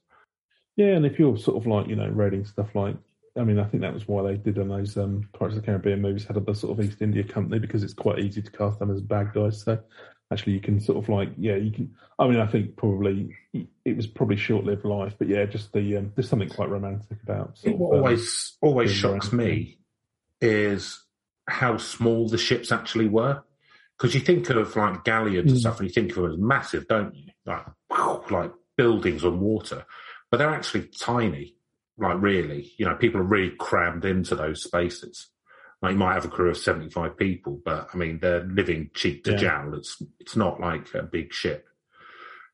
Yeah, and if you're sort of like you know, raiding stuff like, I mean, I think that was why they did on those um, Pirates of the Caribbean movies had the sort of East India Company because it's quite easy to cast them as bad guys. So actually, you can sort of like, yeah, you can. I mean, I think probably it was probably short-lived life, but yeah, just the um, there's something quite romantic about. Sort it, what of, always um, always shocks romantic. me. Is how small the ships actually were. Because you think of, like, galleons mm. and stuff, and you think of them as massive, don't you? Like, whew, like buildings on water. But they're actually tiny, like, really. You know, people are really crammed into those spaces. Like, you might have a crew of seventy-five people, but, I mean, they're living cheek to yeah. jowl. It's it's not like a big ship.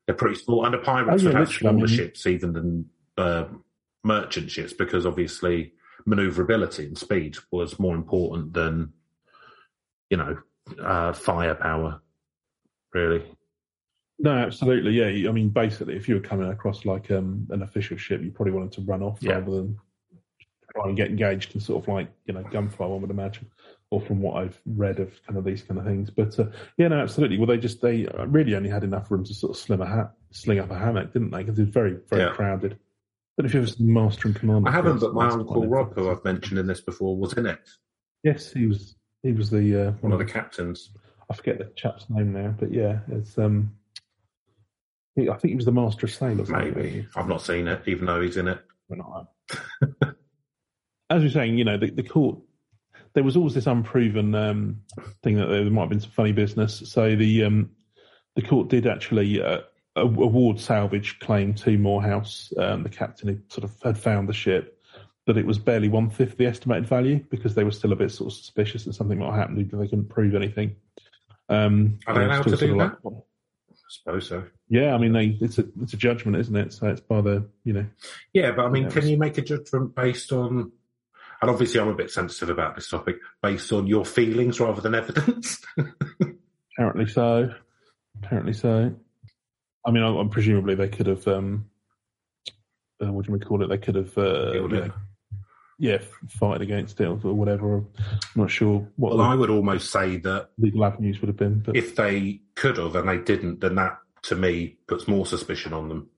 They're pretty small. And the pirates oh, yeah, would have smaller I mean. ships even than uh, merchant ships because, obviously... maneuverability and speed was more important than, you know, uh, firepower, really. No, absolutely, yeah. I mean, basically, if you were coming across like um, an official ship, you probably wanted to run off yeah. rather than try and get engaged in sort of like, you know, gunfire, one would imagine, or from what I've read of kind of these kind of things. But, uh, yeah, no, absolutely. Well, they just, they really only had enough room to sort of slim a hat, sling up a hammock, didn't they? Because it was very, very yeah. crowded. But if it was Master and Commander, I haven't. But my uncle Rob, who I've mentioned in this before, was in it. Yes, he was. He was the uh, one, one of the captains. I forget the chap's name now, but yeah, it's. Um, he, I think he was the Master of Sailors. Maybe I've not seen it, even though he's in it. We're not. As you're saying, you know, the, the court. There was always this unproven um, thing that there might have been some funny business. So the um, the court did actually. Uh, award salvage claim to Morehouse, um, the captain who sort of had found the ship, that it was barely one-fifth the estimated value because they were still a bit sort of suspicious that something might have happened if they couldn't prove anything. Um, Are they allowed to do that? Like, I suppose so. Yeah, I mean, they, it's a it's a judgment, isn't it? So it's by the, you know. Yeah, but I mean, you know, can you make a judgment based on, and obviously I'm a bit sensitive about this topic, based on your feelings rather than evidence? Apparently so. Apparently so. I mean, I, I presumably they could have, um, uh, what do we call it? They could have, uh, you know, yeah, fight against it or whatever. I'm not sure what. Well, I would almost say that legal avenues would have been. But if they could have and they didn't, then that to me puts more suspicion on them.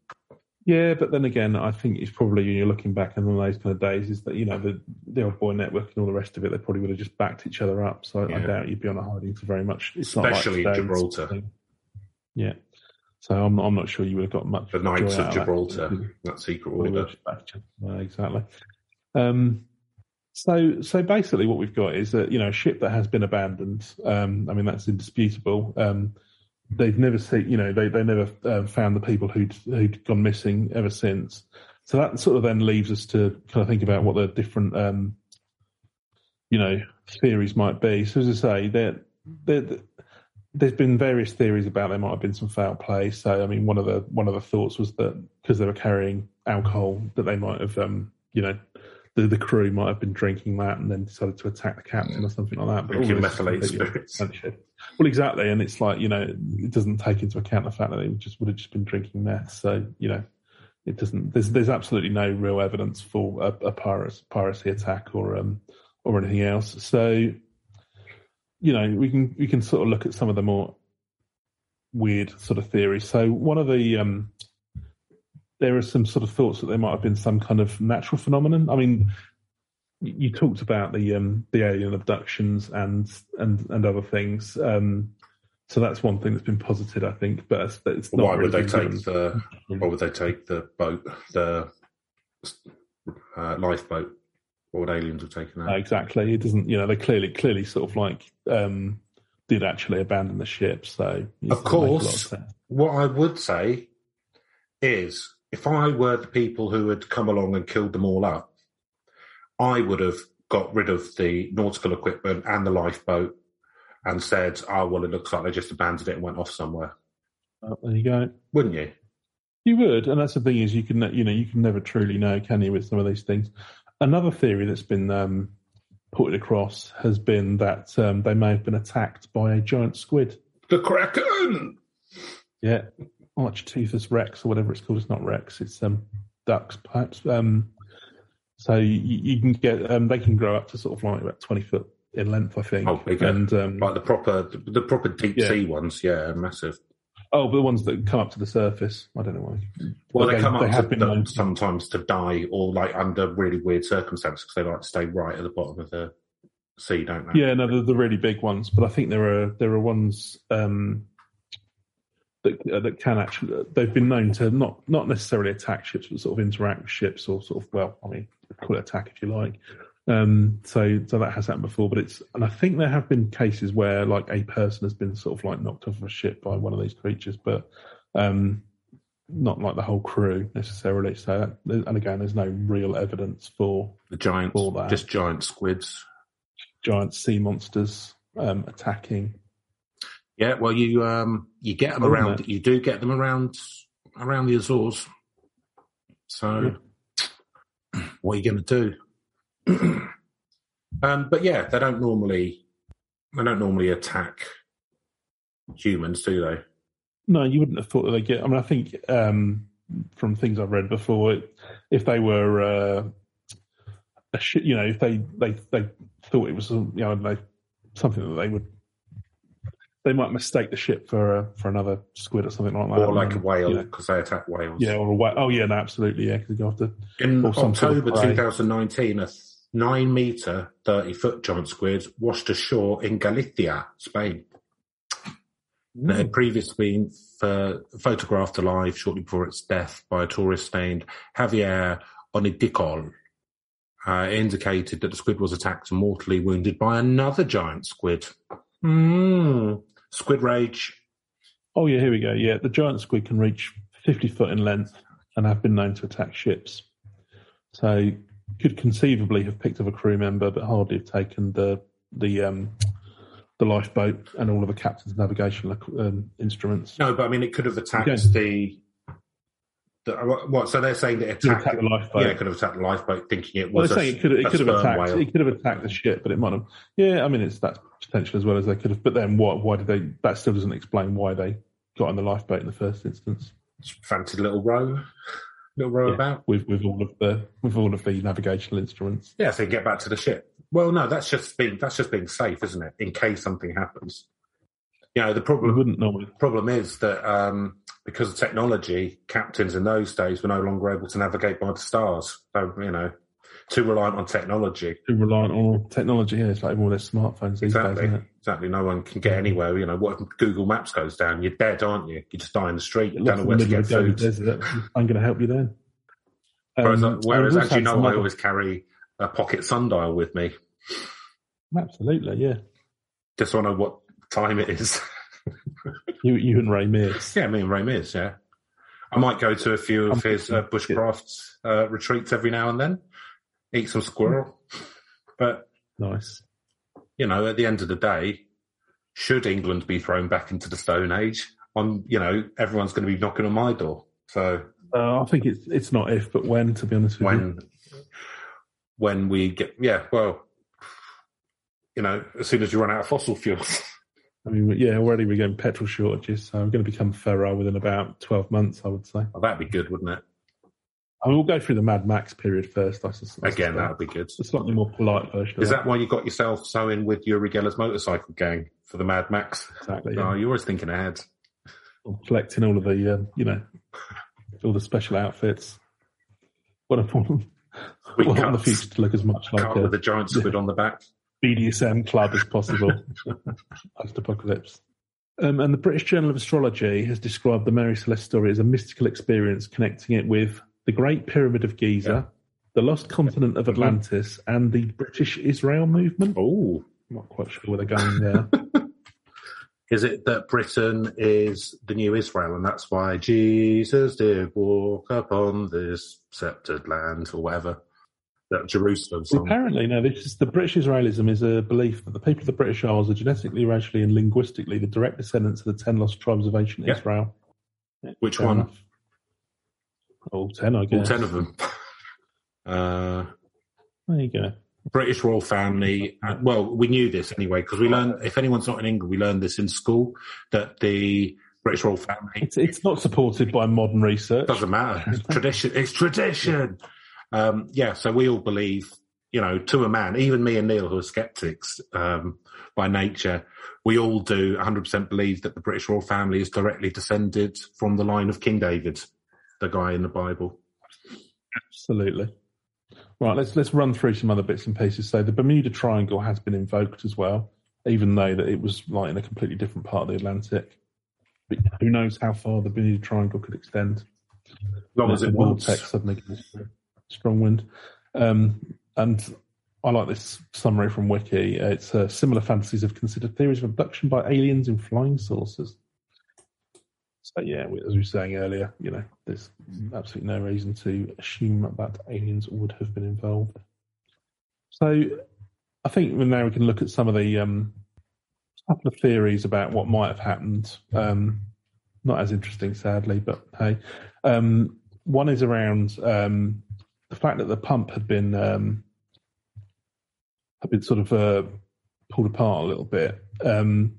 Yeah, but then again, I think it's probably, when you're looking back in those kind of days, is that, you know, the, the old boy network and all the rest of it, they probably would have just backed each other up. So yeah. I doubt you'd be on a hiding to very much. It's especially not like in Gibraltar. Yeah. So I'm, I'm not sure you would have got much. The Knights of Gibraltar, that, that secret order. Yeah, exactly. Um, so so basically what we've got is, a, you know, a ship that has been abandoned. Um, I mean, that's indisputable. Um, they've never seen, you know, they, they never uh, found the people who'd, who'd gone missing ever since. So that sort of then leaves us to kind of think about what the different, um, you know, theories might be. So as I say, they're, they're, there's been various theories about there might have been some foul play. So, I mean, one of the one of the thoughts was that because they were carrying alcohol, that they might have, um, you know, the, the crew might have been drinking that and then decided to attack the captain or something like that. But all methylate spirits. Well, exactly. And it's like, you know, it doesn't take into account the fact that they just would have just been drinking meth. So, you know, it doesn't, there's there's absolutely no real evidence for a, a pirate, piracy attack or um or anything else. So, you know, we can we can sort of look at some of the more weird sort of theories. So one of the um, there are some sort of thoughts that there might have been some kind of natural phenomenon. I mean, you talked about the um, the alien abductions and and and other things. Um, so that's one thing that's been posited, I think. But it's, it's not. Why would really they take good. the? Why would they take the boat, the uh, lifeboat? What would aliens have taken out? Uh, exactly. It doesn't, you know, they clearly, clearly sort of like um, did actually abandon the ship. So, of course, of what I would say is if I were the people who had come along and killed them all up, I would have got rid of the nautical equipment and the lifeboat and said, oh, well, it looks like they just abandoned it and went off somewhere. Oh, there you go. Wouldn't you? You would. And that's the thing is you can, you know, you can never truly know, can you, with some of these things. Another theory that's been um, put across has been that um, they may have been attacked by a giant squid. The Kraken! Yeah. Architeuthis rex, or whatever it's called. It's not rex. It's um, ducks, perhaps. Um, so you, you can get... Um, they can grow up to sort of like about twenty foot in length, I think. Oh, big. And, um, like the proper the proper deep yeah. sea ones, yeah, massive. Oh, but the ones that come up to the surface. I don't know why. Well, they, they come up they have to been sometimes to die or like under really weird circumstances because they like to stay right at the bottom of the sea, don't they? Yeah, no, the, the really big ones. But I think there are there are ones um, that uh, that can actually... They've been known to not, not necessarily attack ships, but sort of interact with ships or sort of, well, I mean, call it attack if you like. Um, so so that has happened before, but it's... And I think there have been cases where like a person has been sort of like knocked off of a ship by one of these creatures, but um, not like the whole crew necessarily. So that, and again, there's no real evidence for the giants, for that. Just giant squids, giant sea monsters um, attacking. Yeah, well, you um, you get them oh, around. You do get them around around the Azores. So yeah. What are you going to do? um, but yeah, they don't normally they don't normally attack humans, do they? No, you wouldn't have thought that they get. I mean, I think um, from things I've read before, it, if they were, uh, a sh- you know, if they, they, they thought it was, you know, they, something that they would, they might mistake the ship for uh, for another squid or something like that, or like a whale because you know. They attack whales. Yeah, or a whale. Oh yeah, no, absolutely, yeah, because they go after. In October sort of twenty nineteen, a nine metre, thirty foot giant squid washed ashore in Galicia, Spain. Mm. It had previously been ph- photographed alive shortly before its death by a tourist named Javier Onidicol. Uh, it indicated that the squid was attacked and mortally wounded by another giant squid. Mm. Squid rage. Oh, yeah, here we go. Yeah, the giant squid can reach fifty foot in length and have been known to attack ships. So... could conceivably have picked up a crew member, but hardly have taken the the um, the lifeboat and all of the captain's navigation um, instruments. No, but I mean, it could have attacked yeah. the, the... What? So they're saying that it attacked, attacked the lifeboat. Yeah, it could have attacked the lifeboat, thinking it was well, a, it could, it a could have attacked. Whale. It could have attacked the ship, but it might have... Yeah, I mean, it's that's potential as well as they could have. But then what? Why did they... That still doesn't explain why they got on the lifeboat in the first instance. Just fancied a little row... Little row yeah, about with with all of the with all of the navigational instruments. Yeah, so you get back to the ship. Well, no, that's just being that's just being safe, isn't it? In case something happens. You know, the problem we wouldn't normally. Problem is that um, because of technology, captains in those days were no longer able to navigate by the stars. So you know, too reliant on technology. Too reliant on technology. Yeah, it's like all their smartphones these exactly. days. Isn't it? Exactly. No one can get anywhere. You know, what if Google Maps goes down? You're dead, aren't you? You just die in the street. You don't know where to get food. I'm going to help you then. Um, whereas, um, whereas as you know, another... I always carry a pocket sundial with me. Absolutely, yeah. Just want to know what time it is. you, you and Ray Mears. Yeah, me and Ray Mears, yeah. I might go to a few of I'm his uh, bushcraft uh, retreats every now and then, eat some squirrel. But nice. You know, at the end of the day, should England be thrown back into the Stone Age, I'm, you know, everyone's going to be knocking on my door. So uh, I think it's it's not if, but when. To be honest with when, you, when we get, yeah, well, you know, as soon as you run out of fossil fuels. I mean, yeah, already we're getting petrol shortages, so I'm going to become Ferrari within about twelve months, I would say. Well, that'd be good, wouldn't it? I mean, we'll go through the Mad Max period first, I suspect. Again, that would be good. A slightly more polite version. Is that why you got yourself so in with Yuri Geller's motorcycle gang for the Mad Max? Exactly. Oh, yeah. You're always thinking ahead. I'm collecting all of the, um, you know, all the special outfits. What a problem. We well, can't the future to look as much like with a, the giant squid yeah, on the back. B D S M club as possible. Post-apocalypse. Um, and the British Journal of Astrology has described the Mary Celeste story as a mystical experience, connecting it with the Great Pyramid of Giza, yeah, the Lost Continent of Atlantis, and the British-Israel movement. Oh, I'm not quite sure where they're going there. Is it that Britain is the new Israel, and that's why Jesus did walk upon this sceptred land, or whatever, that Jerusalem's well, on? Apparently, no, this is, the British-Israelism is a belief that the people of the British Isles are genetically, racially, and linguistically the direct descendants of the ten lost tribes of ancient yeah, Israel. Which Fair one? Enough. All ten, I guess. All ten of them. Uh, there you go. British royal family. Uh, well, we knew this anyway, because we learned, if anyone's not in England, we learned this in school, that the British royal family... It's, it's not supported by modern research. Doesn't matter. It's tradition. It's tradition. Um, yeah, so we all believe, you know, to a man, even me and Neil, who are sceptics um, by nature, we all do one hundred percent believe that the British royal family is directly descended from the line of King David, the guy in the Bible. Absolutely. Right, let's let's run through some other bits and pieces. So the Bermuda Triangle has been invoked as well, even though that it was like in a completely different part of the Atlantic. But who knows how far the Bermuda Triangle could extend? Long as it wants. Suddenly, strong wind. Um, and I like this summary from Wiki. It's uh, similar fantasies have considered theories of abduction by aliens and flying saucers. So, yeah, as we were saying earlier, you know, there's absolutely no reason to assume that aliens would have been involved. So I think now we can look at some of the um, couple of theories about what might have happened. Um, not as interesting, sadly, but hey. Um, one is around um, the fact that the pump had been, um, had been sort of uh, pulled apart a little bit. Um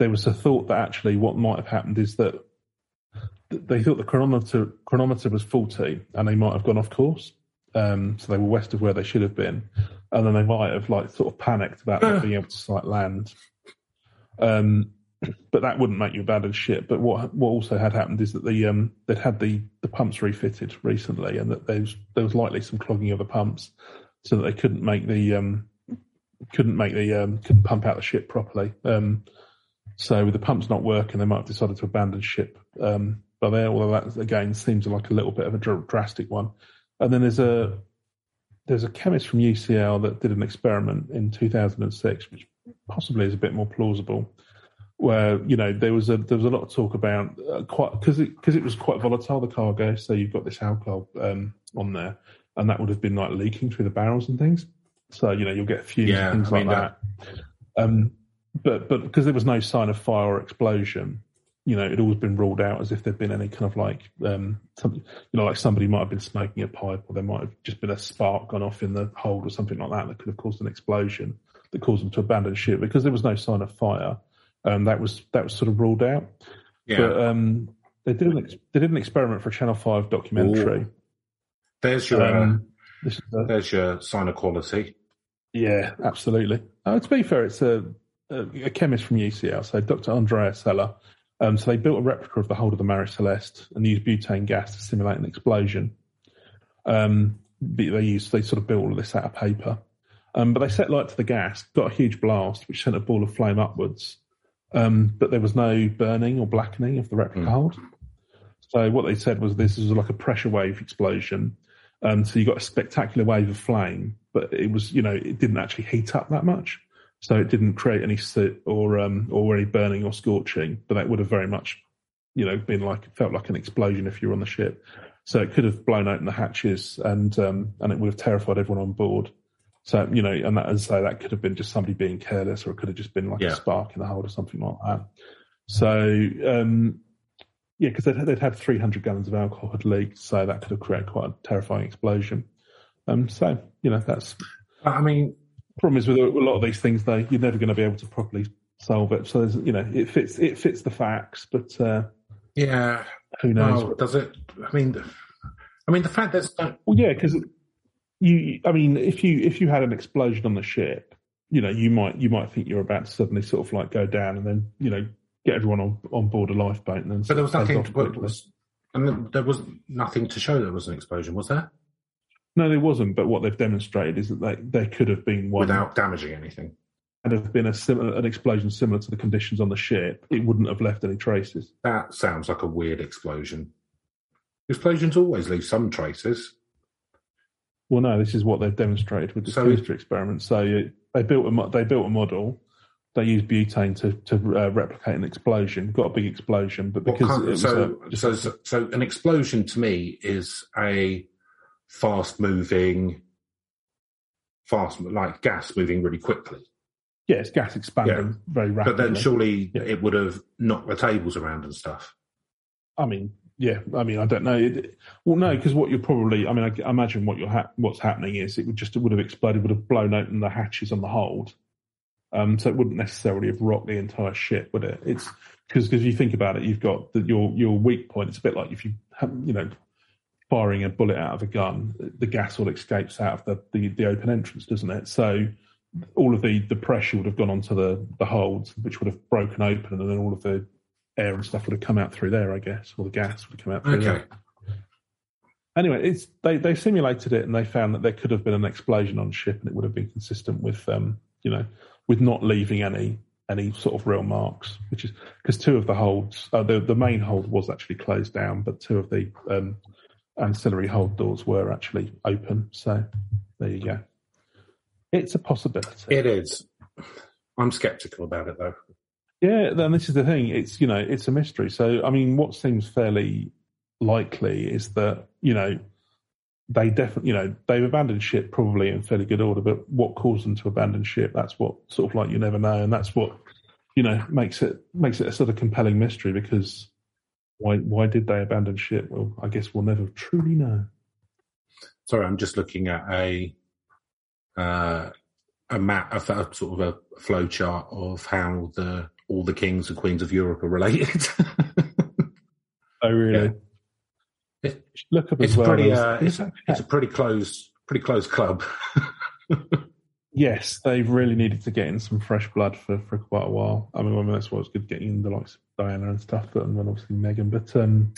There was a thought that actually what might have happened is that they thought the chronometer chronometer was faulty and they might have gone off course. Um, so they were west of where they should have been. And then they might have like sort of panicked about not being able to sight land. Um, but that wouldn't make you a bad ship. But what what also had happened is that the um, they'd had the, the pumps refitted recently, and that there was, there was likely some clogging of the pumps so that they couldn't make the um, couldn't make the um, couldn't pump out the ship properly. Um, So with the pumps not working, they might have decided to abandon ship um, by there, although that, again, seems like a little bit of a dr- drastic one. And then there's a there's a chemist from U C L that did an experiment in two thousand six, which possibly is a bit more plausible, where, you know, there was a there was a lot of talk about, uh, quite because it, it was quite volatile, the cargo, so you've got this alcohol um, on there, and that would have been, like, leaking through the barrels and things. So, you know, you'll get fumes yeah, and things I mean, like that. that. Um But but because there was no sign of fire or explosion, you know, it'd always been ruled out as if there'd been any kind of like, um, something, you know, like somebody might have been smoking a pipe, or there might have just been a spark gone off in the hold or something like that that could have caused an explosion that caused them to abandon ship. Because there was no sign of fire, um, that was that was sort of ruled out. Yeah. But um, they did an ex- they did an experiment for a Channel Five documentary. Ooh. There's your um, this is a, there's your sign of quality. Yeah, absolutely. Uh, to be fair, it's a a chemist from U C L, so Doctor Andrea Sella. Um, so they built a replica of the hold of the Mary Celeste and used butane gas to simulate an explosion. Um, they used they sort of built all of this out of paper. Um, but they set light to the gas, got a huge blast, which sent a ball of flame upwards. Um, but there was no burning or blackening of the replica mm. hold. So what they said was this was like a pressure wave explosion. Um, so you got a spectacular wave of flame, but it was, you know, it didn't actually heat up that much. So it didn't create any soot or um, or any burning or scorching, but that would have very much, you know, been like felt like an explosion if you were on the ship. So it could have blown open the hatches, and um, and it would have terrified everyone on board. So you know, and that, as I say, that could have been just somebody being careless, or it could have just been like yeah. a spark in the hold or something like that. So um, yeah, because they'd, they'd had three hundred gallons of alcohol had leaked, so that could have created quite a terrifying explosion. Um, so you know, that's. I mean. Problem is with a lot of these things, though, you're never going to be able to properly solve it. So there's, you know, it fits it fits the facts, but uh, yeah, who knows? Well, does it? I mean, I mean the fact that's not... well, yeah, because you, I mean, if you if you had an explosion on the ship, you know, you might you might think you're about to suddenly sort of like go down, and then you know get everyone on, on board a lifeboat, and then but there was nothing. To, was, and there was nothing to show there was an explosion, was there? No, there wasn't. But what they've demonstrated is that they, they could have been one without damaging anything, and have been a similar an explosion similar to the conditions on the ship. It wouldn't have left any traces. That sounds like a weird explosion. Explosions always leave some traces. Well, no, this is what they've demonstrated with the so booster experiment. So it, they built a mo- they built a model. They used butane to to uh, replicate an explosion. Got a big explosion, but because kind of, it was so, a, just, so so so an explosion to me is a Fast moving, fast like gas moving really quickly. Yeah, it's gas expanding yeah. very rapidly. But then surely yeah. it would have knocked the tables around and stuff. I mean, yeah, I mean, I don't know. It, well, no, because what you're probably, I mean, I, I imagine what you're ha- what's happening is it would just it would have exploded, would have blown open the hatches on the hold. Um, so it wouldn't necessarily have rocked the entire ship, would it? It's because because you think about it, you've got the, your your weak point. It's a bit like if you have, you know. Firing a bullet out of a gun, the gas all escapes out of the, the, the open entrance, doesn't it? So all of the, the pressure would have gone onto the, the holds, which would have broken open, and then all of the air and stuff would have come out through there, I guess, or the gas would have come out through okay. there. Anyway, it's they, they simulated it, and they found that there could have been an explosion on ship, and it would have been consistent with um you know with not leaving any any sort of real marks, which is because two of the holds, uh, the the main hold was actually closed down, but two of the um. ancillary hold doors were actually open, so there you go. It's a possibility. It is. I'm sceptical about it, though. Yeah, then this is the thing. It's you know, it's a mystery. So, I mean, what seems fairly likely is that you know they definitely you know they've abandoned ship probably in fairly good order. But what caused them to abandon ship? That's what sort of like you never know, and that's what you know makes it makes it a sort of compelling mystery because. Why why did they abandon ship? Well, I guess we'll never truly know. Sorry, I'm just looking at a uh, a map, a, a sort of a flow chart of how the all the kings and queens of Europe are related. Oh, really? Yeah. It, Look up it's as well. Pretty, as, uh, it's, it's a pretty close, pretty close club. Yes, they've really needed to get in some fresh blood for, for quite a while. I mean, I mean that's why it's good getting in the likes of Diana and stuff, but and then obviously Meghan. But um,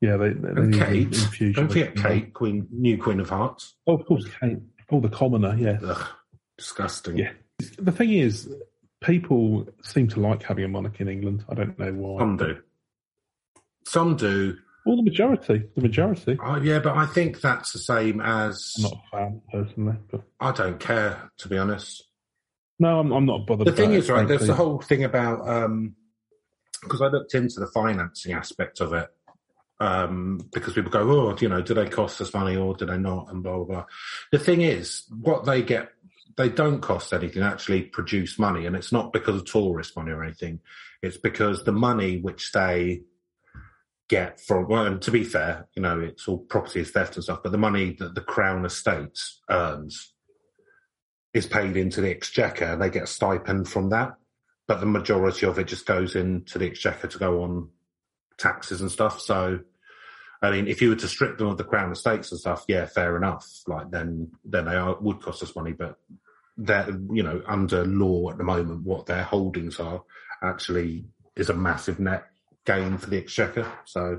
yeah, they, they and Kate. Infusion, don't forget Kate, Queen, new Queen of Hearts. Oh, of course, Kate. Oh, the Commoner. Yeah, ugh, disgusting. Yeah. The thing is, people seem to like having a monarch in England. I don't know why. Some do. Some do. Well, the majority, the majority. Oh, yeah, but I think that's the same as... I'm not a fan, personally. But... I don't care, to be honest. No, I'm, I'm not bothered. The thing is, right, there's the whole thing about... Um, because I looked into the financing aspect of it, um, because people go, oh, you know, do they cost us money or do they not, and blah, blah, blah. The thing is, what they get... they don't cost anything, actually produce money. And it's not because of tourist money or anything. It's because the money which they get from, well, and to be fair, you know, it's all property is theft and stuff, but the money that the Crown Estates earns is paid into the exchequer. They get a stipend from that, but the majority of it just goes into the exchequer to go on taxes and stuff. So, I mean, if you were to strip them of the Crown Estates and stuff, yeah, fair enough. Like, then then they are, would cost us money, but they're, you know, under law at the moment, what their holdings are actually is a massive net gain for the exchequer. So,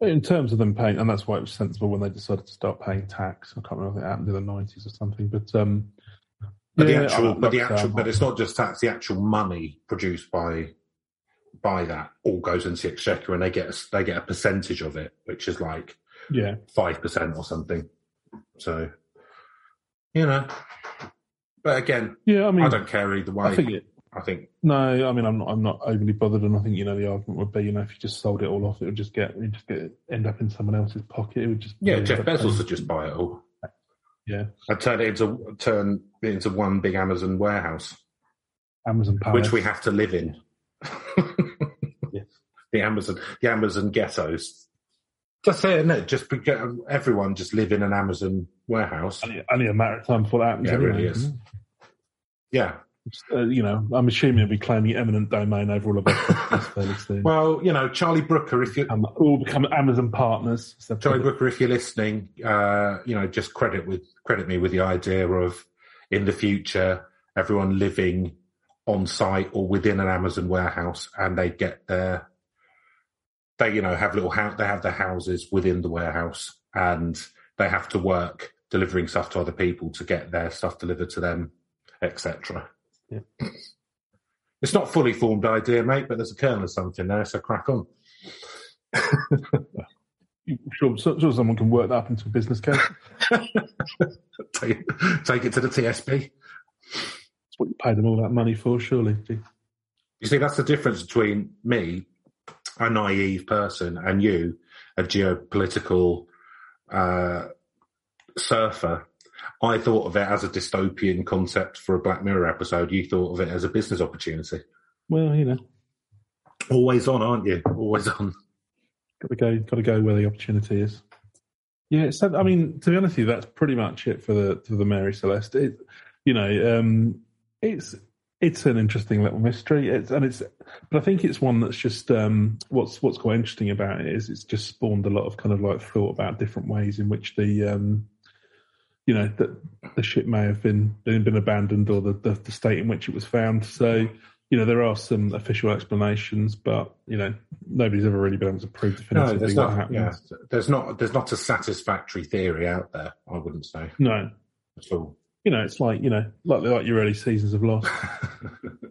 in terms of them paying, and that's why it was sensible when they decided to start paying tax. I can't remember if it happened in the nineties or something, but um, but yeah, the actual, but the actual, but it's not just tax. The actual money produced by. By that all goes into the exchequer, and they get a, they get a percentage of it, which is like yeah five percent or something. So you know, but again, yeah, I mean, I don't care either way. I think, it, I think no, I mean, I'm not, I'm not overly bothered, and I think you know the argument would be, you know, if you just sold it all off, it would just get, it would just get end up in someone else's pocket. It would just yeah, Jeff Bezos would just buy it all. Yeah, I'd turn it into turn it into one big Amazon warehouse, Amazon Palace, which we have to live in. Yes. The Amazon, the Amazon ghettos. Just say it, no. Just everyone just live in an Amazon warehouse. Only, only a matter of time before that happens. Yeah, it really is. It? Yeah, uh, you know, I'm assuming they'll be claiming eminent domain over all of us. Well, you know, Charlie Brooker, if you um, all become Amazon partners, so Charlie Brooker, if you're listening, uh, you know, just credit with credit me with the idea of in the future everyone living on site or within an Amazon warehouse, and they get their, they you know have little house, they have their houses within the warehouse, and they have to work delivering stuff to other people to get their stuff delivered to them, et cetera. Yeah. It's not a fully formed idea, mate, but there's a kernel of something there, so crack on. Sure, sure, someone can work that up into a business case. take, take it to the T S B. What you pay them all that money for, surely. You see, that's the difference between me, a naive person, and you, a geopolitical uh, surfer. I thought of it as a dystopian concept for a Black Mirror episode. You thought of it as a business opportunity. Well, you know, always on, aren't you? Always on. Got to go. Got to go where the opportunity is. Yeah. So, I mean, to be honest with you, that's pretty much it for the for the Mary Celeste. It, you know. Um, It's it's an interesting little mystery, it's, and it's but I think it's one that's just um, what's what's quite interesting about it is it's just spawned a lot of kind of like thought about different ways in which the um, you know that the ship may have been been abandoned or the, the the state in which it was found. So you know there are some official explanations, but you know nobody's ever really been able to prove definitively no, there's what not, happened. Yeah, there's not there's not a satisfactory theory out there. I wouldn't say no at all. You know, it's like, you know, like, like your early seasons of Lost.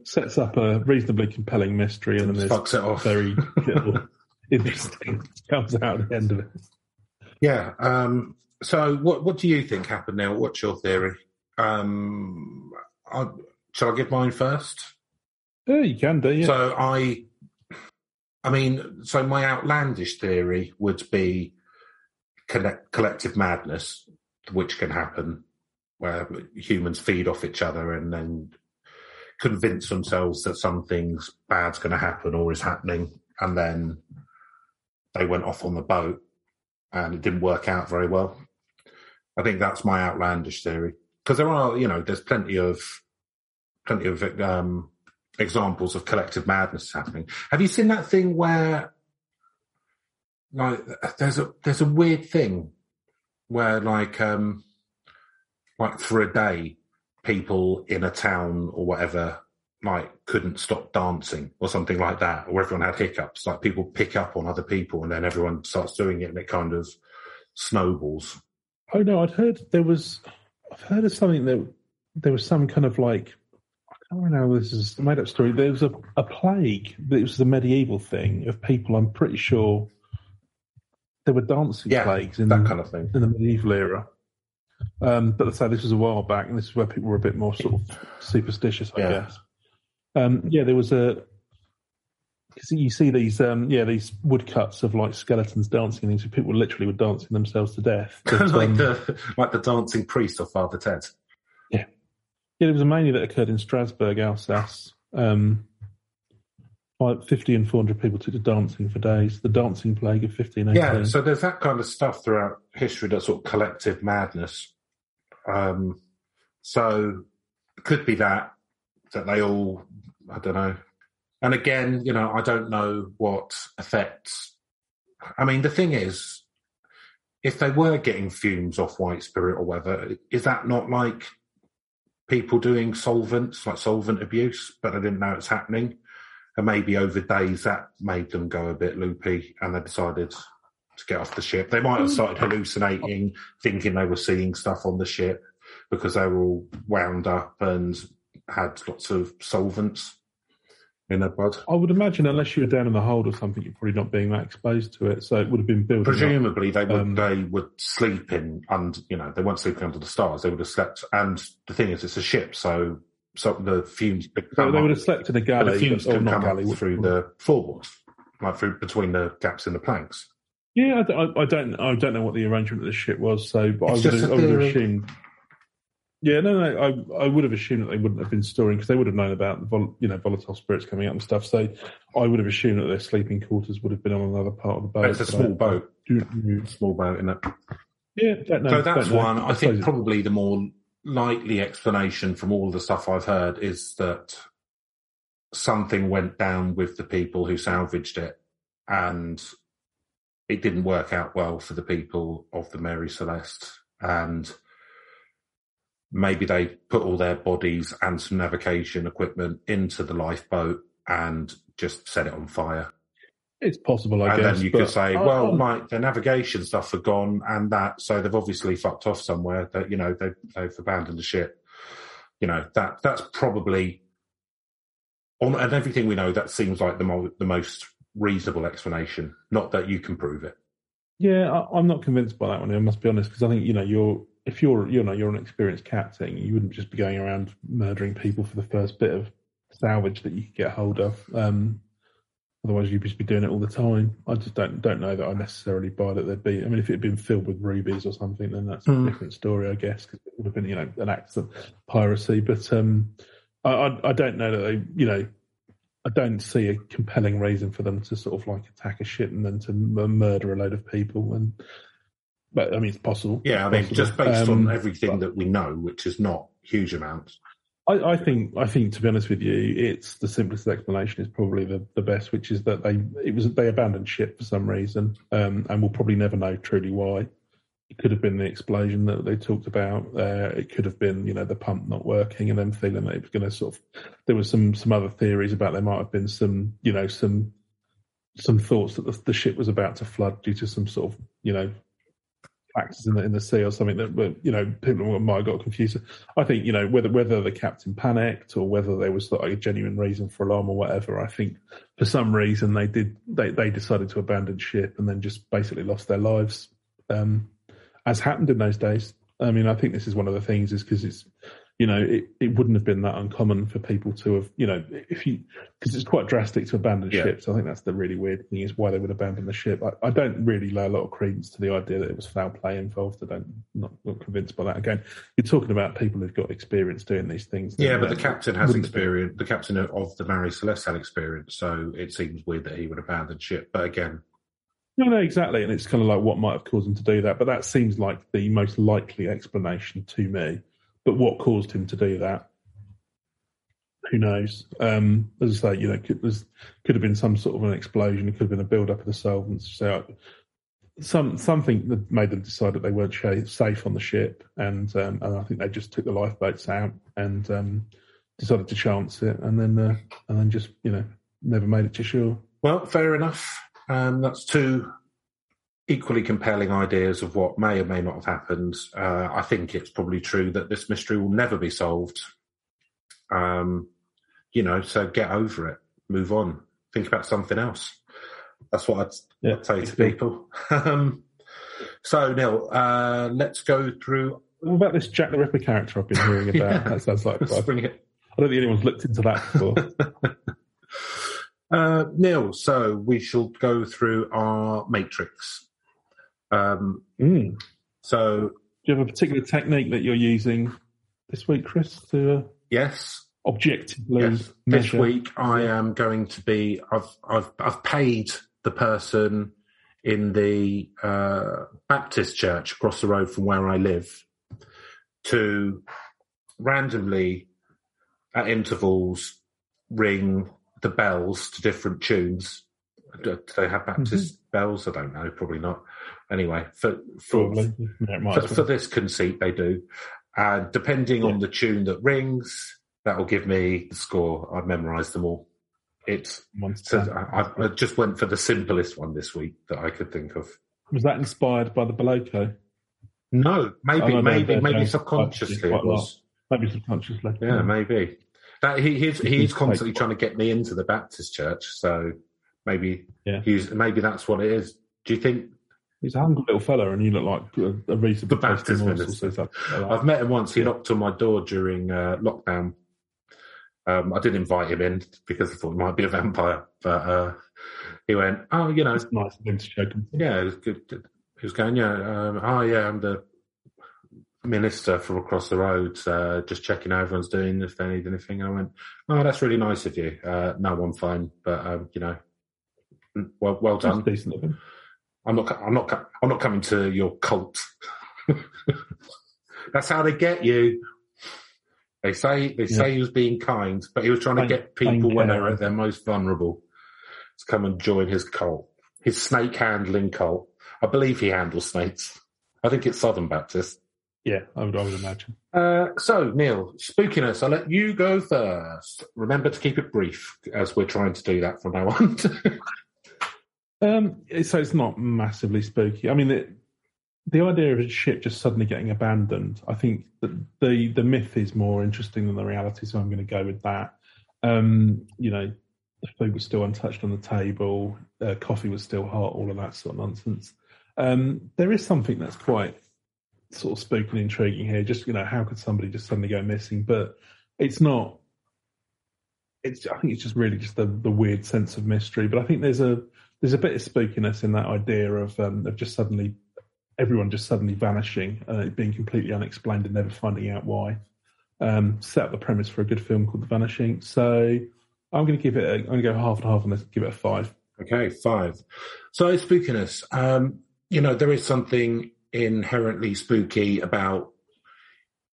Sets up a reasonably compelling mystery and then there's fucks it off. Very little interesting comes out at the end of it. Yeah. Um, so what what do you think happened now? What's your theory? Um, I, shall I give mine first? Yeah, you can do, yeah. So I, I mean, so my outlandish theory would be connect, collective madness, which can happen. Where humans feed off each other and then convince themselves that something's bad's going to happen or is happening. And then they went off on the boat and it didn't work out very well. I think that's my outlandish theory. Because there are, you know, there's plenty of, plenty of um, examples of collective madness happening. Have you seen that thing where, like, there's a, there's a weird thing where, like, um, like for a day, people in a town or whatever, like couldn't stop dancing or something like that, or everyone had hiccups. Like people pick up on other people, and then everyone starts doing it, and it kind of snowballs. Oh no, I'd heard there was, I've heard of something that there was some kind of like, I can't remember how this is a made up story. There was a, a plague. It was the medieval thing of people. I'm pretty sure there were dancing yeah, plagues in that kind of thing in the medieval era. Um, but let's say this was a while back, and this is where people were a bit more sort of superstitious, I yeah. guess. Um, yeah, there was a because you see these, um, yeah, these woodcuts of like skeletons dancing, and people literally were dancing themselves to death, but, like um, the like the dancing priest or Father Ted. Yeah, Yeah, there was a mania that occurred in Strasbourg, Alsace. Um, fifty and four hundred people took to dancing for days. The dancing plague of fifteen eighteen. Yeah, so there's that kind of stuff throughout history, that sort of collective madness. Um, so it could be that, that they all, I don't know. And again, you know, I don't know what effects. I mean, the thing is, if they were getting fumes off white spirit or whatever, is that not like people doing solvents, like solvent abuse, but they didn't know it's happening? And maybe over days that made them go a bit loopy and they decided to get off the ship. They might have started hallucinating, thinking they were seeing stuff on the ship because they were all wound up and had lots of solvents in their blood. I would imagine, unless you were down in the hold or something, you're probably not being that exposed to it. So it would have been built. Presumably, up. they would um, they would sleep in, and you know, they weren't sleeping under the stars. They would have slept. And the thing is, it's a ship, so so the fumes. So they would have slept in a galley. The fumes could come galley, up through the floorboards, like through between the gaps in the planks. Yeah, I, I don't I don't know what the arrangement of the ship was. So, but I would, have, I would have assumed. Yeah, no, no, I I would have assumed that they wouldn't have been storing, because they would have known about the vol, you know, volatile spirits coming up and stuff. So I would have assumed that their sleeping quarters would have been on another part of the boat. But it's a small boat, small boat, isn't it? Yeah, don't know. So that's don't know. one. I, I think probably the more likely explanation from all the stuff I've heard is that something went down with the people who salvaged it, and it didn't work out well for the people of the Mary Celeste, and maybe they put all their bodies and some navigation equipment into the lifeboat and just set it on fire. It's possible, I and guess. And then you could say, I, well, Mike, the navigation stuff are gone and that, so they've obviously fucked off somewhere. That, you know, they've, they've abandoned the ship. You know, that that's probably, on and everything we know, that seems like the, mo- the most reasonable explanation, not that you can prove it. Yeah, I, I'm not convinced by that one, I must be honest, because I think, you know, you're, if you're, you know, you're an experienced captain, you wouldn't just be going around murdering people for the first bit of salvage that you could get hold of. Um, otherwise, you'd just be doing it all the time. I just don't don't know that I necessarily buy that there'd be. I mean, if it had been filled with rubies or something, then that's mm. a different story, I guess, because it would have been, you know, an act of piracy. But um, I, I I don't know that they, you know, I don't see a compelling reason for them to sort of like attack a ship and then to murder a load of people and. But, I mean, it's possible. Yeah, I mean, possible. just based um, on everything but, that we know, which is not huge amounts. I, I think, I think, to be honest with you, it's the simplest explanation is probably the, the best, which is that they it was they abandoned ship for some reason, um, and we'll probably never know truly why. It could have been the explosion that they talked about. Uh, it could have been, you know, the pump not working and them feeling that it was going to sort of... There was some, some other theories about there might have been some, you know, some some thoughts that the, the ship was about to flood due to some sort of, you know... factors in the, in the sea or something that were, you know, people might have got confused. I think, you know, whether whether the captain panicked or whether there was like a genuine reason for alarm or whatever, I think for some reason they did they, they decided to abandon ship and then just basically lost their lives, um, as happened in those days. I mean, I think this is one of the things is because it's, you know, it, it wouldn't have been that uncommon for people to have, you know, if you, because it's quite drastic to abandon yeah. ships. I think that's the really weird thing is why they would abandon the ship. I, I don't really lay a lot of credence to the idea that it was foul play involved. I don't, not, not convinced by that. Again, you're talking about people who've got experience doing these things. Yeah, but the captain has experience. The captain of the Mary Celeste had experience, so it seems weird that he would abandon ship. But again, No, no, exactly. And it's kind of like what might have caused him to do that. But that seems like the most likely explanation to me. But what caused him to do that? Who knows? Um, as I say, you know, could, there's, could have been some sort of an explosion. It could have been a build-up of the solvents. So some something that made them decide that they weren't safe on the ship. And, um, and I think they just took the lifeboats out and um, decided to chance it. And then, uh, and then just, you know, never made it to shore. Well, fair enough. Um, that's two equally compelling ideas of what may or may not have happened. Uh, I think it's probably true that this mystery will never be solved. Um, you know, so get over it. Move on. Think about something else. That's what I'd, yeah, I'd say to people. um, so, Neil, uh, let's go through... What about this Jack the Ripper character I've been hearing about? yeah. That sounds like... Let's bring it. I don't think anyone's looked into that before. Uh, Neil, so we shall go through our matrix. Um, mm. So, do you have a particular technique that you're using this week, Chris, to uh, yes, objectively yes. This week I am going to be, I've I've I've paid the person in the uh, Baptist church across the road from where I live to randomly at intervals ring the bells to different tunes. Do they have Baptist mm-hmm. bells? I don't know, probably not. Anyway, for for, yeah, for, for this conceit they do. And uh, depending yeah. on the tune that rings, that will give me the score. I've memorised them all. It's so I, I just went for the simplest one this week that I could think of. Was that inspired by the Baloco? No, maybe, oh, no, maybe, no, maybe no, subconsciously it was. Maybe subconsciously, yeah, yeah. maybe. That he he's, he's constantly trying to get me into the Baptist church, so maybe yeah. he's maybe that's what it is. Do you think he's a hungry little fella, and you look like a, a recent the Baptist minister? So I've met him once. He yeah. knocked on my door during uh, lockdown. Um, I did invite him in because I thought he might be a vampire, but uh, he went, oh, you know. It's nice of him to shake him. Yeah, it was good. He was going, yeah, um, oh, yeah, I'm the minister from across the road, uh, just checking how everyone's doing, if they need anything. And I went, oh, that's really nice of you. Uh, no, I'm fine, but, um, you know, well well done. That's decent of him. I'm not, I'm not, I'm not coming to your cult. That's how they get you. They say they yeah. say he was being kind, but he was trying to get people when they're at their most vulnerable to come and join his cult, his snake handling cult. I believe he handles snakes. I think it's Southern Baptist. Yeah, I would, I would imagine. Uh, so, Neil, spookiness, I'll let you go first. Remember to keep it brief, as we're trying to do that from now on. um, so it's not massively spooky. I mean, it, the idea of a ship just suddenly getting abandoned, I think that the, the myth is more interesting than the reality, so I'm going to go with that. Um, you know, the food was still untouched on the table, uh, coffee was still hot, all of that sort of nonsense. Um, there is something that's quite sort of spooky and intriguing here, just, you know, how could somebody just suddenly go missing? But it's not... It's I think it's just really just the, the weird sense of mystery, but I think there's a there's a bit of spookiness in that idea of um, of just suddenly... everyone just suddenly vanishing, uh, being completely unexplained and never finding out why. Um, set up the premise for a good film called The Vanishing. So I'm going to give it, a, I'm going to go half and half and let's give it a five. Okay, five. So spookiness, um, you know, there is something inherently spooky about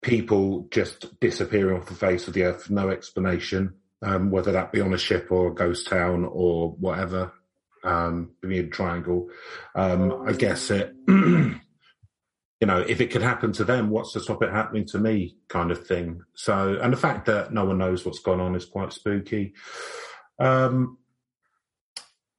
people just disappearing off the face of the earth for no explanation, um, whether that be on a ship or a ghost town or whatever. Um, Bermuda Triangle. Um, I guess it, you know, if it could happen to them, what's to stop it happening to me, kind of thing. So, and the fact that no one knows what's gone on is quite spooky. Um,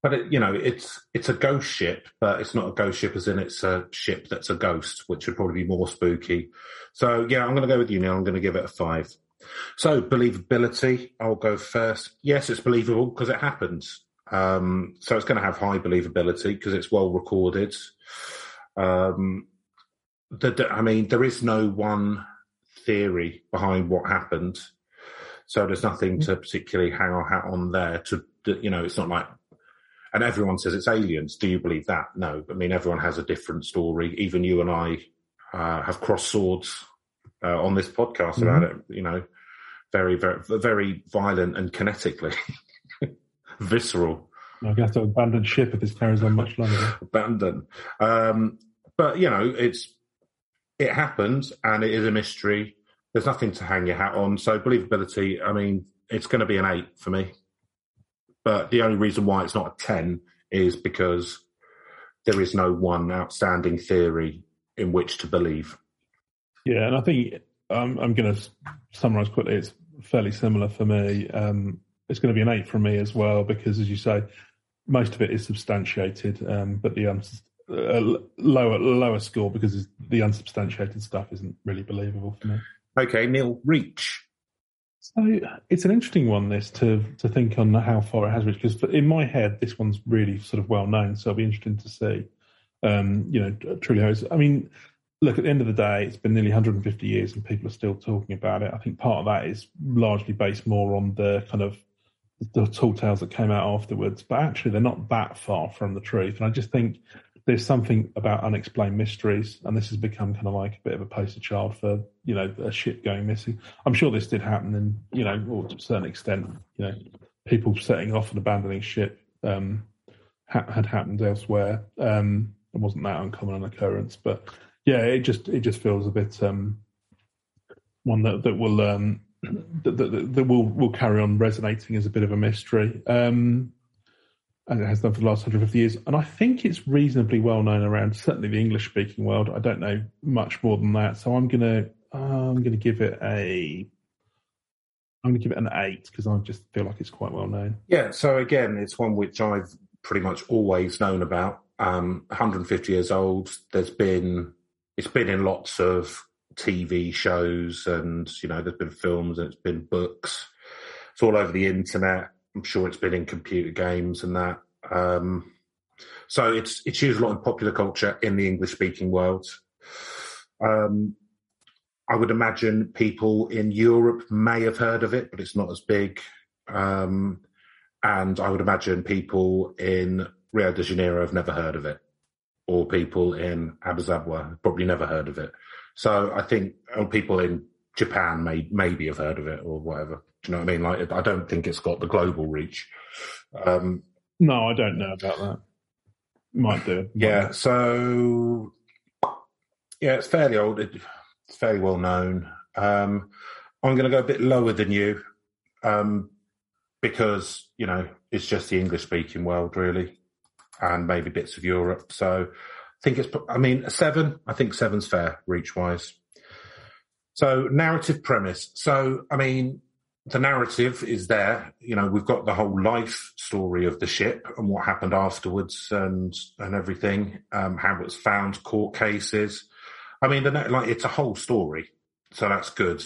but it, you know, it's it's a ghost ship, but it's not a ghost ship as in it's a ship that's a ghost, which would probably be more spooky. So, yeah, I'm going to go with you, Neil. I'm going to give it a five. So, believability. I'll go first. Yes, it's believable because it happens. Um, so it's going to have high believability because it's well recorded. Um, the, I mean, there is no one theory behind what happened, so there's nothing to particularly hang our hat on there. To you know, it's not like, and everyone says it's aliens. Do you believe that? No, I mean everyone has a different story. Even you and I uh, have crossed swords uh, on this podcast mm-hmm. about it. You know, very, very, very violent and kinetically. Visceral. I'm going to have to abandon ship if this carries on much longer. Abandon. Um, but, you know, it's it happens and it is a mystery. There's nothing to hang your hat on. So believability, I mean, it's going to be an eight for me. But the only reason why it's not a ten is because there is no one outstanding theory in which to believe. Yeah, and I think um, I'm going to summarise quickly. It's fairly similar for me. Um It's going to be an eight from me as well because, as you say, most of it is substantiated, um, but the um, uh, lower lower score because the unsubstantiated stuff isn't really believable for me. Okay, Neil, reach. So it's an interesting one, this, to to think on how far it has reached because in my head this one's really sort of well known, so it'll be interesting to see. Um, you know, truly, how it's, I mean, look, at the end of the day, it's been nearly one hundred fifty years and people are still talking about it. I think part of that is largely based more on the kind of the tall tales that came out afterwards, but actually they're not that far from the truth. And I just think there's something about unexplained mysteries, and this has become kind of like a bit of a poster child for, you know, a ship going missing. I'm sure this did happen, and, you know, or to a certain extent, you know, people setting off and abandoning ship um, ha- had happened elsewhere. Um, it wasn't that uncommon an occurrence, but yeah, it just it just feels a bit um, one that that will um, that, that, that will will carry on resonating as a bit of a mystery. Um, And it has done for the last one hundred fifty years. And I think it's reasonably well known around certainly the English-speaking world. I don't know much more than that, so I'm gonna uh, I'm gonna give it a I'm gonna give it an eight because I just feel like it's quite well known. Yeah. So again, it's one which I've pretty much always known about. Um, one hundred fifty years old. There's been it's been in lots of T V shows, and you know there's been films and it's been books. It's all over the internet. I'm sure it's been in computer games and that. Um, so it's it's used a lot in popular culture in the English-speaking world. Um, I would imagine people in Europe may have heard of it, but it's not as big. Um, and I would imagine people in Rio de Janeiro have never heard of it, or people in Abazabwa have probably never heard of it. So I think people in Japan may maybe have heard of it or whatever. You know what I mean? Like, I don't think it's got the global reach. Um, no, I don't know about that. Might do. Yeah. So, yeah, it's fairly old. It's fairly well known. Um, I'm going to go a bit lower than you um, because, you know, it's just the English-speaking world, really, and maybe bits of Europe. So I think it's, I mean, a seven. I think seven's fair, reach-wise. So narrative premise. So, I mean... The narrative is there, you know, we've got the whole life story of the ship and what happened afterwards and and everything, um, how it was found, court cases. I mean, the, like it's a whole story, so that's good.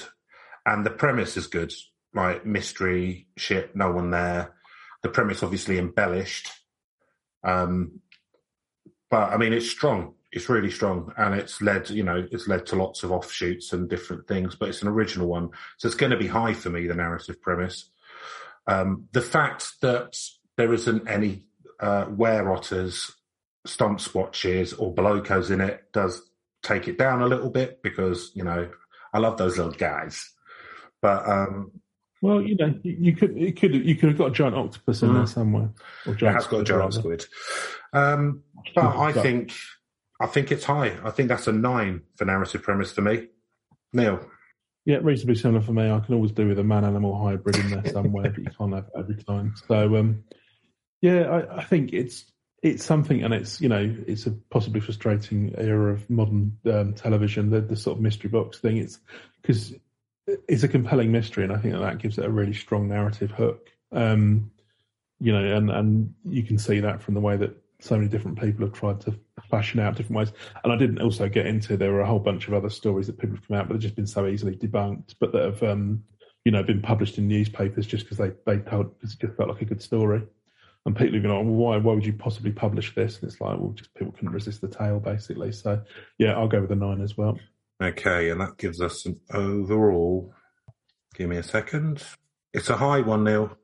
And the premise is good, like mystery, ship, no one there. The premise obviously embellished. Um, but, I mean, it's strong. It's really strong, and it's led, you know, it's led to lots of offshoots and different things, but it's an original one. So it's going to be high for me, the narrative premise. Um, the fact that there isn't any uh, were-otters, stump swatches or blocos in it does take it down a little bit because, you know, I love those little guys. But... Um, well, you know, you, you could you could you could have got a giant octopus in uh, there somewhere. Or giant it has got a giant squid. Um, but I think... I think it's high. I think that's a nine for narrative premise for me. Neil? Yeah, reasonably similar for me. I can always do with a man-animal hybrid in there somewhere, but you can't have it every time. So, um, yeah, I, I think it's it's something, and it's, you know, it's a possibly frustrating era of modern um, television, the, the sort of mystery box thing. It's because it's a compelling mystery, and I think that, that gives it a really strong narrative hook. Um, you know, and, and you can see that from the way that so many different people have tried to flash it out different ways. And I didn't also get into, there were a whole bunch of other stories that people have come out, but they've just been so easily debunked, but that have, um, you know, been published in newspapers just because they, they told, it just felt like a good story. And people have been like, well, why, why would you possibly publish this? And it's like, well, just people couldn't resist the tale, basically. So, yeah, I'll go with a nine as well. Okay, and that gives us an overall. Give me a second. It's a high one, Neil.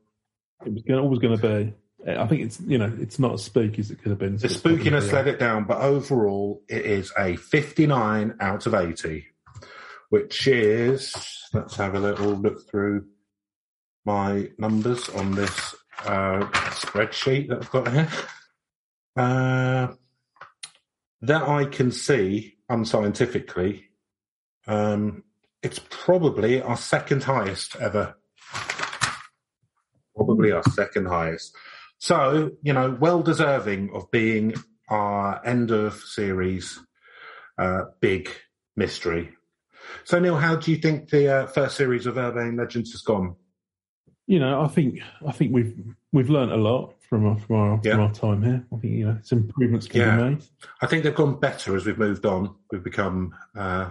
It was always going to be. I think it's, you know, it's not as spooky as it could have been. So the spookiness let it down, but overall it is a fifty-nine out of eighty, which is, let's have a little look through my numbers on this uh, spreadsheet that I've got here. Uh, that I can see, unscientifically, um, it's probably our second highest ever. Probably our second highest. So, you know, well deserving of being our end of series uh, big mystery. So, Neil, how do you think the uh, first series of Urban Legends has gone? You know, I think I think we've we've learnt a lot from our from our, yeah. from our time here. I think, you know, some improvements can yeah. be made. I think they've gone better as we've moved on. We've become uh,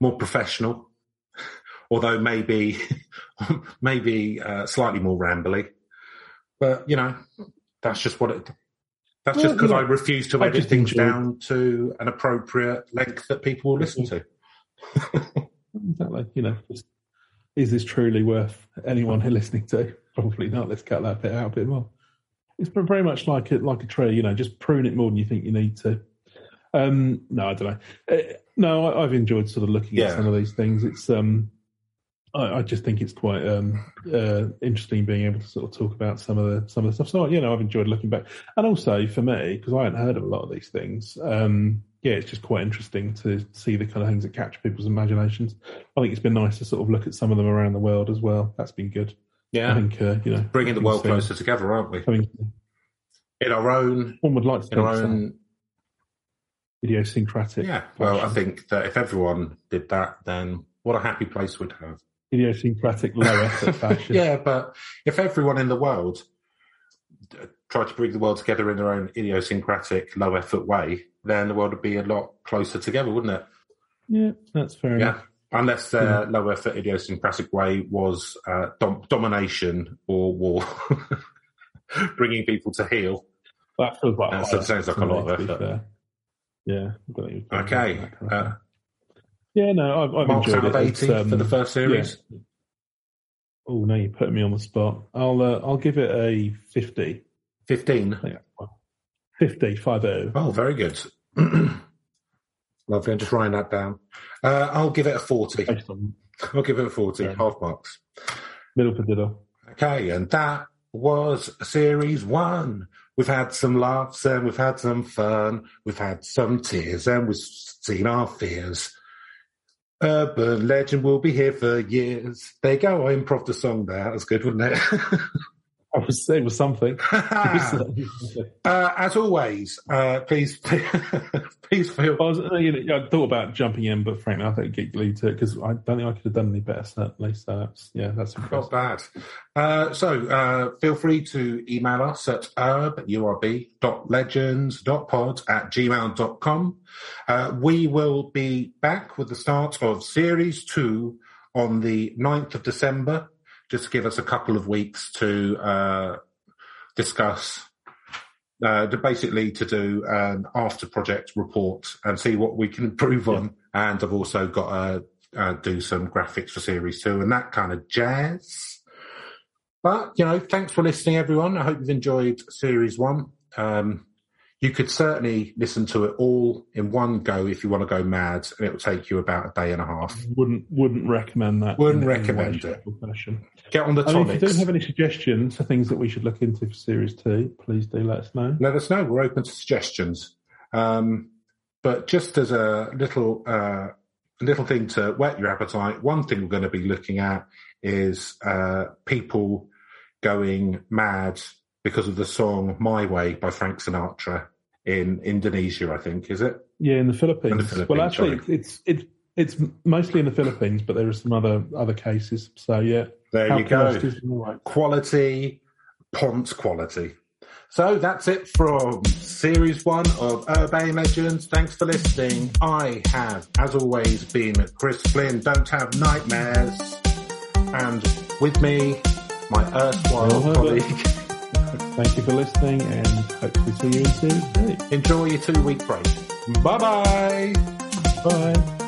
more professional, although maybe maybe uh, slightly more rambly. But, you know, that's just what it... That's well, just because I refuse to I edit things down to an appropriate length that people will listen to. Exactly. You know, just, is this truly worth anyone who's listening to? Probably not. Let's cut that bit out a bit more. It's been very much like a, like a tree, you know, just prune it more than you think you need to. Um, no, I don't know. Uh, no, I, I've enjoyed sort of looking yeah. at some of these things. It's, um, I, I just think it's quite um, uh, interesting being able to sort of talk about some of the some of the stuff. So, you know, I've enjoyed looking back, and also for me, because I hadn't heard of a lot of these things. Um, yeah, it's just quite interesting to see the kind of things that catch people's imaginations. I think it's been nice to sort of look at some of them around the world as well. That's been good. Yeah, I think uh, you know, bringing the world closer together, aren't we? I mean, in our own, one would like to in our own. Idiosyncratic. Yeah, well, fashion. I think that if everyone did that, then what a happy place we'd have. Idiosyncratic, low-effort fashion. Yeah, but if everyone in the world tried to bring the world together in their own idiosyncratic, low-effort way, then the world would be a lot closer together, wouldn't it? Yeah, that's fair yeah. enough. Unless their uh, yeah. low-effort, idiosyncratic way was uh, dom- domination or war, bringing people to heal. Well, that feels like uh, so it sounds like a lot of effort. Fair. Yeah. Okay. Uh, yeah, no, I've, I've enjoyed it. eighty um, for the first series. Yeah. Oh, no, you're putting me on the spot. I'll uh, I'll give it a fifty. fifteen? Yeah. fifty, five oh. Oh, very good. Lovely. I'm just writing that down. Uh, I'll give it a forty. I'll give it a forty, yeah. Half marks. Middle potato. Okay, and that was series one. We've had some laughs and we've had some fun. We've had some tears and we've seen our fears. Urban legend will be here for years. There you go. I improv the song there. That was good, wasn't it? I was saying it was something. uh, as always, uh, please, please feel. I, was, you know, I thought about jumping in, but frankly, I think it lead to it because I don't think I could have done any better. Certainly, so that's, yeah, that's impressive. Not bad. Uh, so uh, feel free to email us at urb dot legends dot pod at gmail dot com. Uh, we will be back with the start of series two on the ninth of December. Just give us a couple of weeks to uh, discuss, uh, to basically to do an after-project report and see what we can improve yeah. on. And I've also got to uh, do some graphics for Series two and that kind of jazz. But, you know, thanks for listening, everyone. I hope you've enjoyed Series one. Um, you could certainly listen to it all in one go if you want to go mad, and it will take you about a day and a half. Wouldn't wouldn't recommend that. Wouldn't recommend it. Fashion. Get on the tonics. I mean, if you don't have any suggestions for things that we should look into for Series two, please do let us know. Let us know. We're open to suggestions. Um, but just as a little uh, little thing to whet your appetite, one thing we're going to be looking at is uh, people going mad because of the song My Way by Frank Sinatra in Indonesia, I think, is it? Yeah, in the Philippines. In the Philippines well, actually, sorry. it's it's it's mostly in the Philippines, but there are some other, other cases. So, yeah. There you go. Right. Quality, Ponce quality. So that's it from Series one of Urban Legends. Thanks for listening. I have, as always, been Chris Flynn. Don't have nightmares. And with me, my erstwhile colleague... Thank you for listening and hopefully see you in series two. Enjoy your two-week break. Bye-bye. Bye.